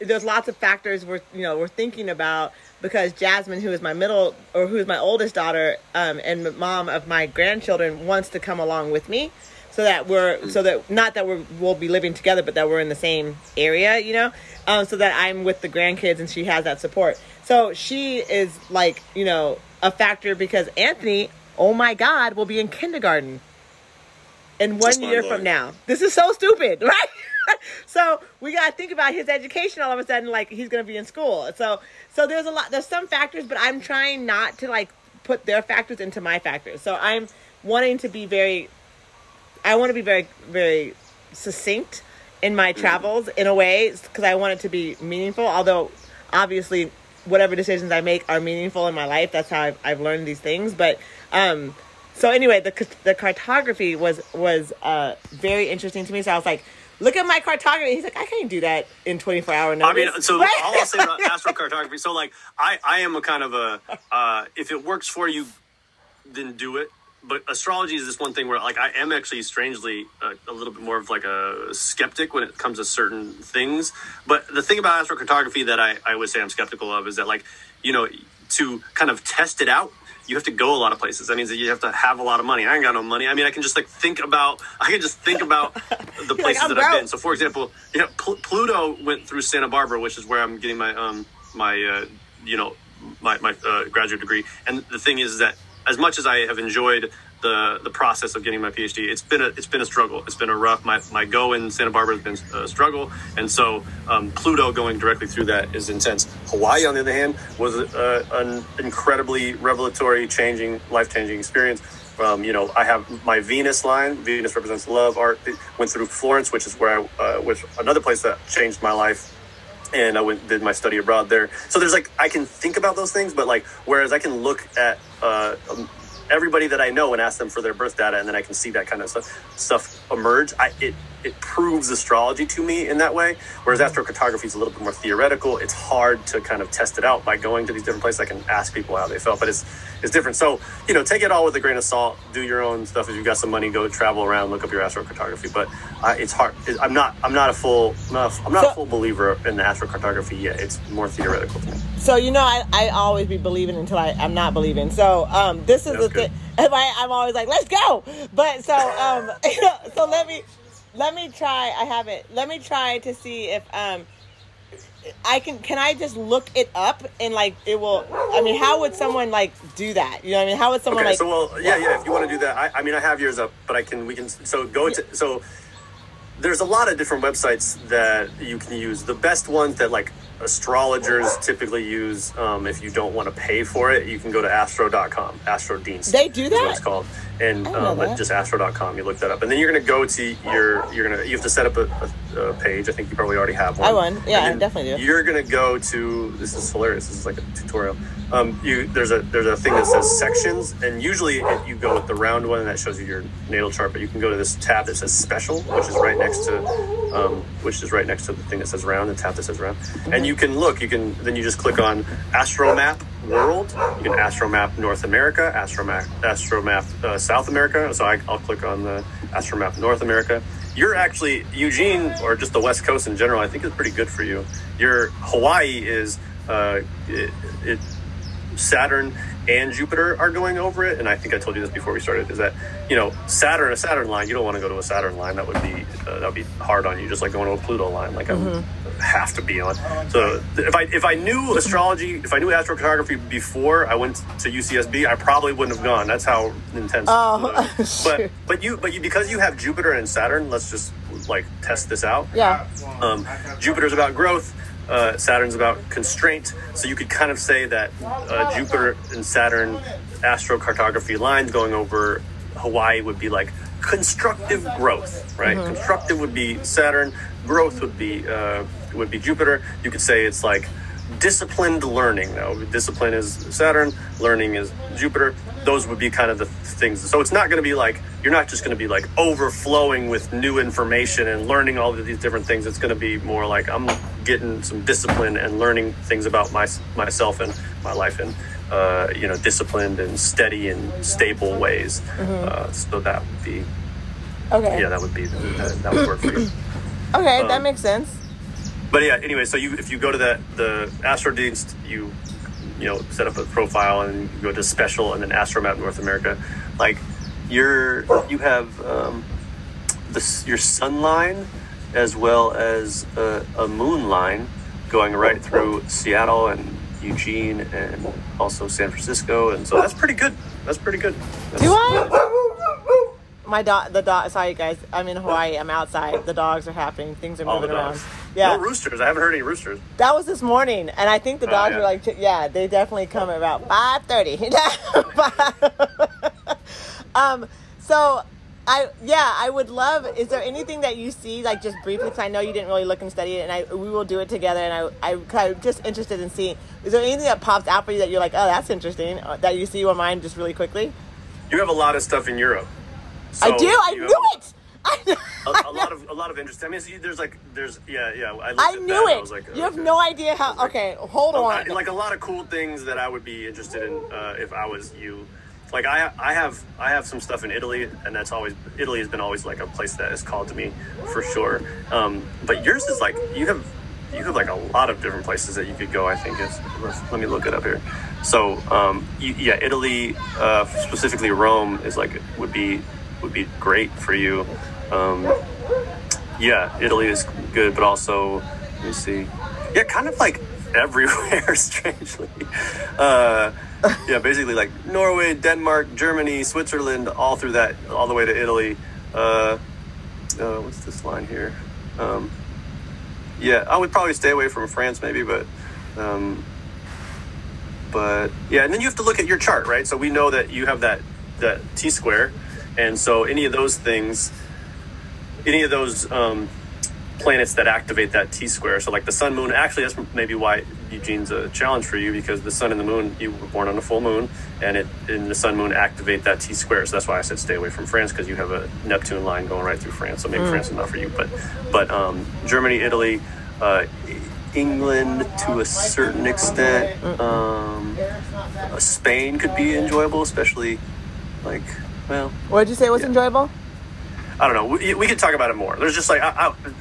there's lots of factors we're thinking about, because Jasmine, who is my oldest daughter, and the mom of my grandchildren, wants to come along with me. We'll be living together, but that we're in the same area, so that I'm with the grandkids and she has that support. So she is like, a factor, because Anthony, oh my God, will be in kindergarten in 1 year from now. This is so stupid, right? So we got to think about his education all of a sudden, like he's going to be in school. So there's some factors, but I'm trying not to like put their factors into my factors. So I'm wanting to be very, very succinct in my travels in a way, because I want it to be meaningful. Although, obviously, whatever decisions I make are meaningful in my life. That's how I've learned these things. But so anyway, the cartography was very interesting to me. So I was like, look at my cartography. He's like, I can't do that in 24 hour notice. I mean, so all I'll say about astrocartography. So like, I am a kind of if it works for you, then do it. But astrology is this one thing where like I am actually strangely a little bit more of like a skeptic when it comes to certain things. But the thing about astrocartography that I would say I'm skeptical of is that, like, to kind of test it out, you have to go a lot of places. That means that you have to have a lot of money. I ain't got no money. I mean, I can just think about the places that I've been. So for example, Pluto went through Santa Barbara, which is where I'm getting my my graduate degree. And the thing is that, as much as I have enjoyed the process of getting my PhD, it's been a struggle. It's been a rough. My go in Santa Barbara has been a struggle, and so Pluto going directly through that is intense. Hawaii, on the other hand, was an incredibly revelatory, life-changing experience. I have my Venus line. Venus represents love, art. It went through Florence, which is where which another place that changed my life. And I did my study abroad there. So there's like, I can think about those things, but like, whereas I can look at everybody that I know and ask them for their birth data, and then I can see that kind of stuff emerge. It proves astrology to me in that way. Whereas astrocartography is a little bit more theoretical. It's hard to kind of test it out by going to these different places. I can ask people how they felt, but it's different. So, take it all with a grain of salt, do your own stuff. If you've got some money, go travel around, look up your astrocartography, but it's hard. I'm not a full believer in the astrocartography yet. It's more theoretical to me. So, I always be believing until I'm not believing. So, this is the thing. I'm always like, let's go. But so, so let me try. I haven't. Let me try to see if I can. Can I just look it up and like it will? I mean, how would someone like do that? You know what I mean? How would someone okay, like? So well, yeah. If you want to do that, I mean, I have yours up, but I can. We can. So go to. So there's a lot of different websites that you can use. The best ones that like astrologers typically use, if you don't want to pay for it, you can go to astro.com. Astro Dienst. They do that? Is what it's called. And just astro.com, you look that up. And then you're going to go to your, you have to set up a page. I think you probably already have one. Yeah, I definitely do. You're going to go to, this is hilarious. This is like a tutorial. There's a thing that says sections, and usually you go with the round one and that shows you your natal chart, but you can go to this tab that says special, which is right next to the thing that says round, and tab that says round. And you can look, then you just click on Astromap World, you can Astromap North America, Astromap South America. So I'll click on the Astromap North America. You're actually, Eugene, or just the West Coast in general, I think is pretty good for you. Your Hawaii is Saturn and Jupiter are going over it, and I think I told you this before we started, is that a Saturn line, you don't want to go to a Saturn line, that would be hard on you, just like going to a Pluto line, like I would have to be on. So if I knew astrology, if I knew astrocartography before I went to UCSB, I probably wouldn't have gone. That's how intense. But you because you have Jupiter and Saturn, let's just like test this out. Jupiter's about growth, Saturn's about constraint, so you could kind of say that Jupiter and Saturn astrocartography lines going over Hawaii would be like constructive growth, right? Constructive would be Saturn, growth would be Jupiter. You could say it's like disciplined learning, though. Discipline is Saturn, learning is Jupiter. Those would be kind of the things. So it's not going to be like, you're not just going to be like overflowing with new information and learning all of these different things. It's going to be more like, I'm getting some discipline and learning things about myself and my life in disciplined and steady and stable ways. So that would be okay. Yeah, that would work for you. Okay, that makes sense. But yeah, anyway, so if you go to the Astro Dienst, you set up a profile and you go to special and then Astromap North America, like you have your sun line as well as a moon line going right through Seattle and Eugene and also San Francisco, and so that's pretty good. Sorry guys, I'm in Hawaii. I'm outside. The dogs are happening. Things are moving around. Yeah. No roosters. I haven't heard any roosters. That was this morning, and I think the dogs were like, they definitely come at about 5:30. I would love. Is there anything that you see, like just briefly? Because I know you didn't really look and study it, and we will do it together. And I'm just interested in seeing. Is there anything that pops out for you that you're like, oh, that's interesting, that you see on mine just really quickly? You have a lot of stuff in Europe. So I do. A lot of interest. I mean, I knew it. I was like, oh, you have no idea how. Hold on. Like a lot of cool things that I would be interested in if I was you. Like I have some stuff in Italy, and Italy has been always like a place that has called to me for sure. But yours is like you have like a lot of different places that you could go. I think let me look it up here. So Italy, specifically Rome, is like would be great for you. Italy is good, but also let me see. Yeah, kind of like everywhere, strangely. Basically like Norway, Denmark, Germany, Switzerland, all through that, all the way to Italy. What's this line here? I would probably stay away from France maybe, but yeah, and then you have to look at your chart, right? So we know that you have that T-square, and so any of those things, planets that activate that T-square, so like the sun, moon, actually that's maybe why Eugene's a challenge for you, because the sun and the moon, you were born on a full moon, and the sun, moon activate that T-square, so that's why I said stay away from France, because you have a Neptune line going right through France, so maybe France is not for you, but Germany, Italy, England to a certain extent, Spain could be enjoyable, especially like, what did you say was enjoyable? I don't know. We could talk about it more. There's just like,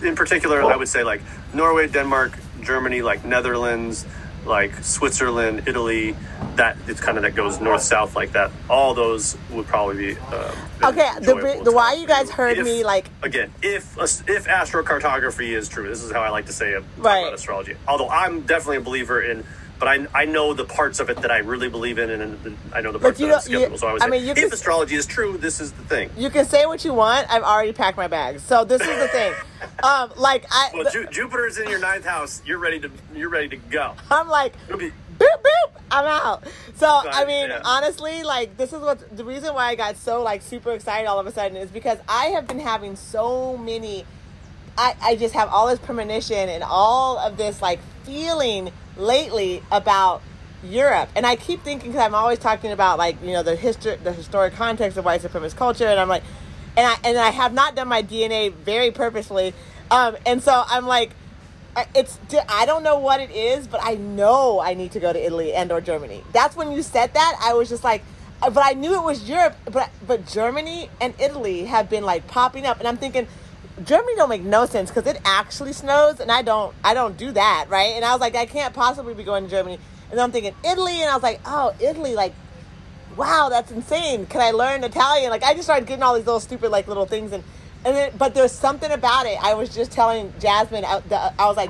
in particular, I would say like Norway, Denmark, Germany, like Netherlands, like Switzerland, Italy. That it's kind of that goes north south like that. All those would probably be okay. The why you guys heard me like again. If astrocartography is true, this is how I like to say about astrology. Although I'm definitely a believer in. but I know the parts of it that I really believe in, and I know the parts that I'm skeptical. So I was like, if astrology is true, this is the thing. You can say what you want. I've already packed my bags, so this is the thing. Jupiter's in your ninth house. You're ready to go. I'm like, boop, I'm out. So, honestly, like, this is what the reason why I got so, like, super excited all of a sudden is because I have been having so many, I just have all this premonition and all of this, like, feeling lately about Europe. And I keep thinking, because I'm always talking about, like, you know, the historic context of white supremacist culture. And I'm like, and I have not done my DNA very purposefully. And so I'm like, I don't know what it is, but I know I need to go to Italy and or Germany. That's when you said that, I was just like, but I knew it was Europe, but Germany and Italy have been like popping up, and I'm thinking Germany don't make no sense because it actually snows, and I don't do that, right? And I was like, I can't possibly be going to Germany, and then I'm thinking Italy, and I was like, oh, Italy, like, wow, that's insane. Can I learn Italian? Like, I just started getting all these little stupid like little things but there's something about it. I was just telling Jasmine, I was like,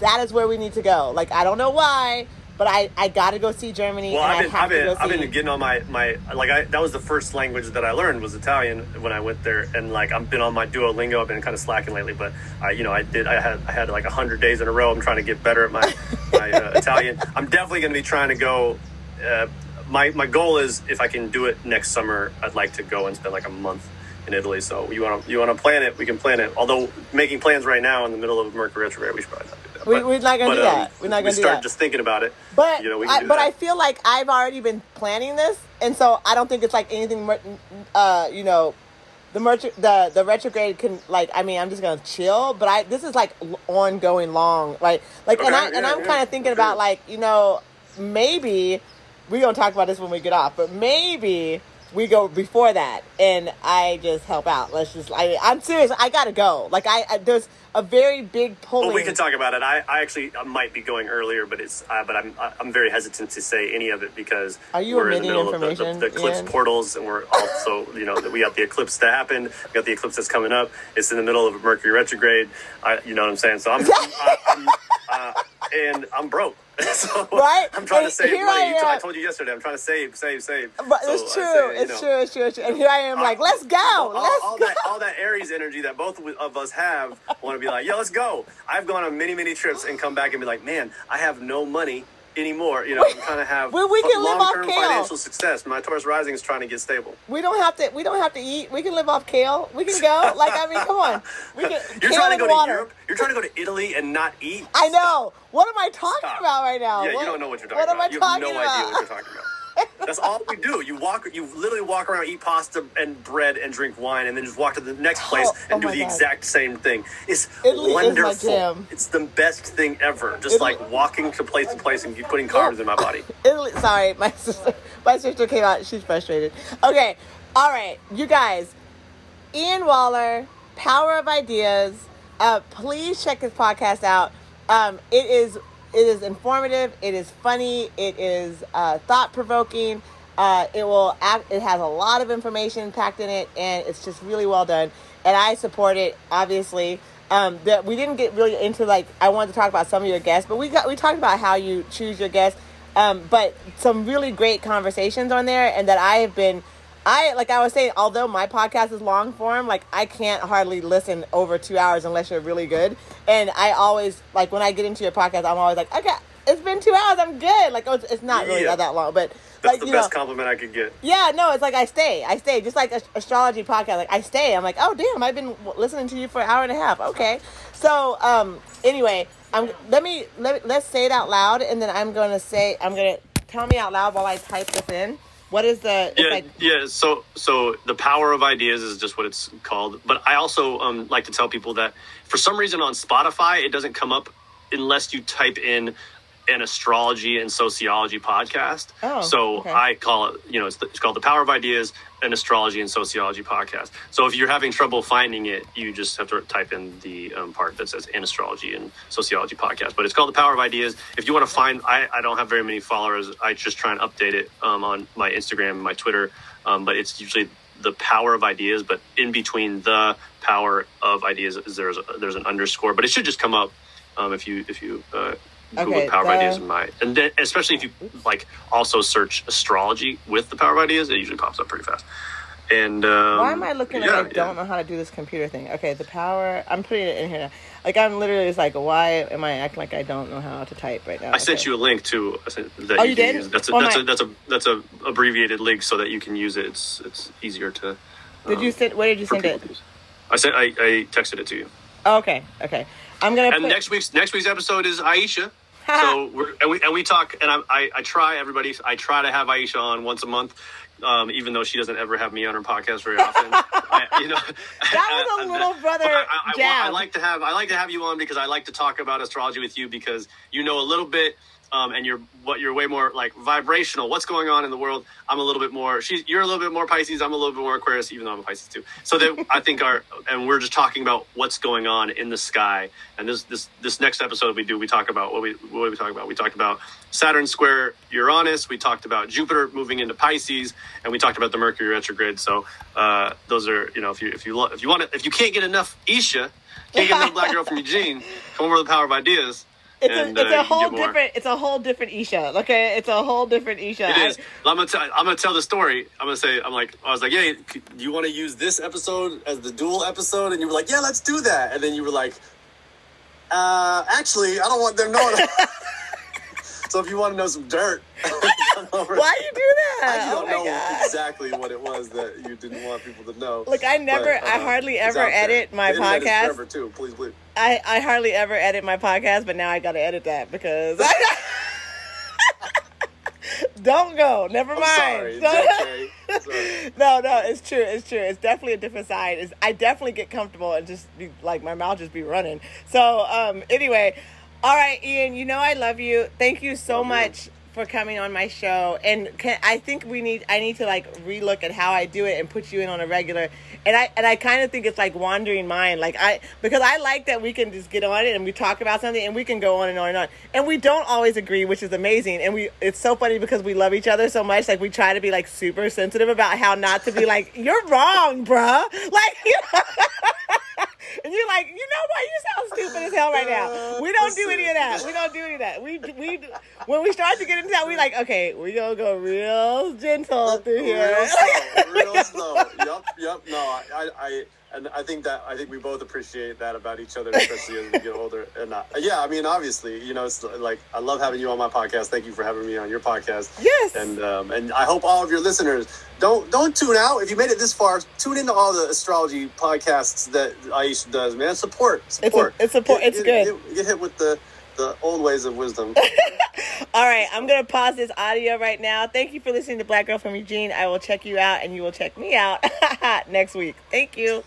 that is where we need to go. Like, I don't know why, but I got to go see Germany. Well, I've been getting on my that was the first language that I learned was Italian when I went there. And like, I've been on my Duolingo. I've been kind of slacking lately, but I had like 100 days in a row. I'm trying to get better at my, Italian. I'm definitely going to be trying to go, my goal is if I can do it next summer, I'd like to go and spend like a month in Italy. So you want to plan it, we can plan it. Although making plans right now in the middle of Mercury retrograde, we should probably not do that. We're not going to do that. We're not going to do that. We start just thinking about it. But you know, I feel like I've already been planning this, and so I don't think it's like anything. You know, the retrograde can like. I mean, I'm just going to chill. But this is like ongoing, long, right? Like, okay, I'm kind of thinking about like, you know, maybe we're going to talk about this when we get off, but maybe we go before that, and I just help out. I'm serious. I gotta go. Like, I there's a very big pull. Well, we can talk about it. I actually might be going earlier, but it's but I'm very hesitant to say any of it because we're in the middle of the eclipse portals, and we're also we got the eclipse that happened, we got the eclipse that's coming up. It's in the middle of a Mercury retrograde. You know what I'm saying? So I'm broke. So right? I'm trying to save money. I told you yesterday, I'm trying to save. But so it's true. It's true. And here I am like, let's go. Let's go. All that Aries energy that both of us have want to be like, yo, let's go. I've gone on many, many trips and come back and be like, man, I have no money anymore. You know, I'm trying to have long-term financial success. My Taurus rising is trying to get stable. We don't have to eat. We can live off kale. We can go. Like, I mean, come on. You're trying to go to Europe. You're trying to go to Italy and not eat. I know. What am I talking about right now? Yeah, you don't know what you're talking about. You have no idea what you're talking about. That's all we do. You literally walk around, eat pasta and bread and drink wine, and then just walk to the next place and do the exact same thing. It's Italy wonderful. It's the best thing ever. Just Italy, like walking to place and putting carbs in my body. Italy. Sorry, my sister came out. She's frustrated. Okay. All right. You guys, Ian Waller, Power of Ideas. Please check his podcast out. It is informative. It is funny. It is thought-provoking. It has a lot of information packed in it, and it's just really well done. And I support it, obviously. We didn't get really into like I wanted to talk about some of your guests, but we talked about how you choose your guests. But some really great conversations on there, and that I have been. Like I was saying, although my podcast is long form, like I can't hardly listen over 2 hours unless you're really good. And I always like when I get into your podcast, I'm always like, okay, it's been 2 hours. I'm good. Like, it's not really that long, but that's like, the best compliment I could get. Yeah, no, it's like I stay just like astrology podcast. Like I stay, I'm like, oh damn, I've been listening to you for an hour and a half. Okay. So, anyway, let's say it out loud. And then I'm going to tell me out loud while I type this in. What is the... So the Power of Ideas is just what it's called. But I also like to tell people that for some reason on Spotify, it doesn't come up unless you type in an astrology and sociology podcast. Oh, so okay. I call it, it's called The Power of Ideas, an astrology and sociology podcast. So if you're having trouble finding it, you just have to type in the part that says an astrology and sociology podcast. But it's called The Power of Ideas. If you want to find, I don't have very many followers. I just try and update it on my Instagram and my Twitter. But it's usually The Power of Ideas. But in between The Power of Ideas, there's an underscore. But it should just come up if you Google Power of Ideas in my, and then especially if you like also search astrology with the Power of Ideas, it usually pops up pretty fast. And why am I looking like I don't know how to do this computer thing? Okay, the power, I'm putting it in here now. Like, I'm literally just like, why am I acting like I don't know how to type right now? I sent you a link to that. Oh, you did? Use. That's a abbreviated link so that you can use it. It's easier to. Did you send? Where did you send it? I texted it to you. Oh, okay. I'm gonna. And next week's episode is Aisha. So we talk, and I try, everybody. I try to have Aisha on once a month. Even though she doesn't ever have me on her podcast very often, that was a little brother jab. I like to have you on because I like to talk about astrology with you because you know a little bit, and you're way more like vibrational. What's going on in the world? I'm a little bit more. You're a little bit more Pisces. I'm a little bit more Aquarius, even though I'm a Pisces too. So that we're just talking about what's going on in the sky. And this next episode we talk about what we talk about. We talked about Saturn square Uranus. We talked about Jupiter moving into Pisces, and we talked about the Mercury retrograde. So those are, if you can't get enough Aisha, can't get enough Black Girl from Eugene, come over to the Power of Ideas. It's a whole different Aisha. Okay, it's a whole different Aisha. It is. I'm gonna tell the story. I'm gonna say, I was like, yeah, hey, you want to use this episode as the dual episode? And you were like, yeah, let's do that. And then you were like, actually, I don't want them knowing. So if you want to know some dirt, why do you do that? I don't know exactly what it was that you didn't want people to know. Look, I hardly ever edit my podcast. Forever too. Please. I hardly ever edit my podcast, but now I got to edit that because I don't go. Never mind. Sorry. It's okay. No, it's true. It's definitely a different side. I definitely get comfortable and just be like my mouth just be running. So anyway. All right, Ian, I love you. Thank you so much for coming on my show. And I need to like relook at how I do it and put you in on a regular. And I kind of think it's like wandering mind. Because I like that we can just get on it and we talk about something and we can go on and on and on. And we don't always agree, which is amazing. And it's so funny because we love each other so much. Like we try to be like super sensitive about how not to be like, you're wrong, bruh. Like, and you're like, what? You sound stupid as hell right now. We don't do any of that. We when we start to get into that, we like, okay, we're going to go real gentle through here. Real slow. Yup. No, I think we both appreciate that about each other, especially as we get older. And obviously, it's like, I love having you on my podcast. Thank you for having me on your podcast. Yes. And I hope all of your listeners don't tune out. If you made it this far, tune into all the astrology podcasts that Aisha does, man. Support. It's good. Get hit with the old ways of wisdom. All right, I'm going to pause this audio right now. Thank you for listening to Black Girl from Eugene. I will check you out and you will check me out next week. Thank you.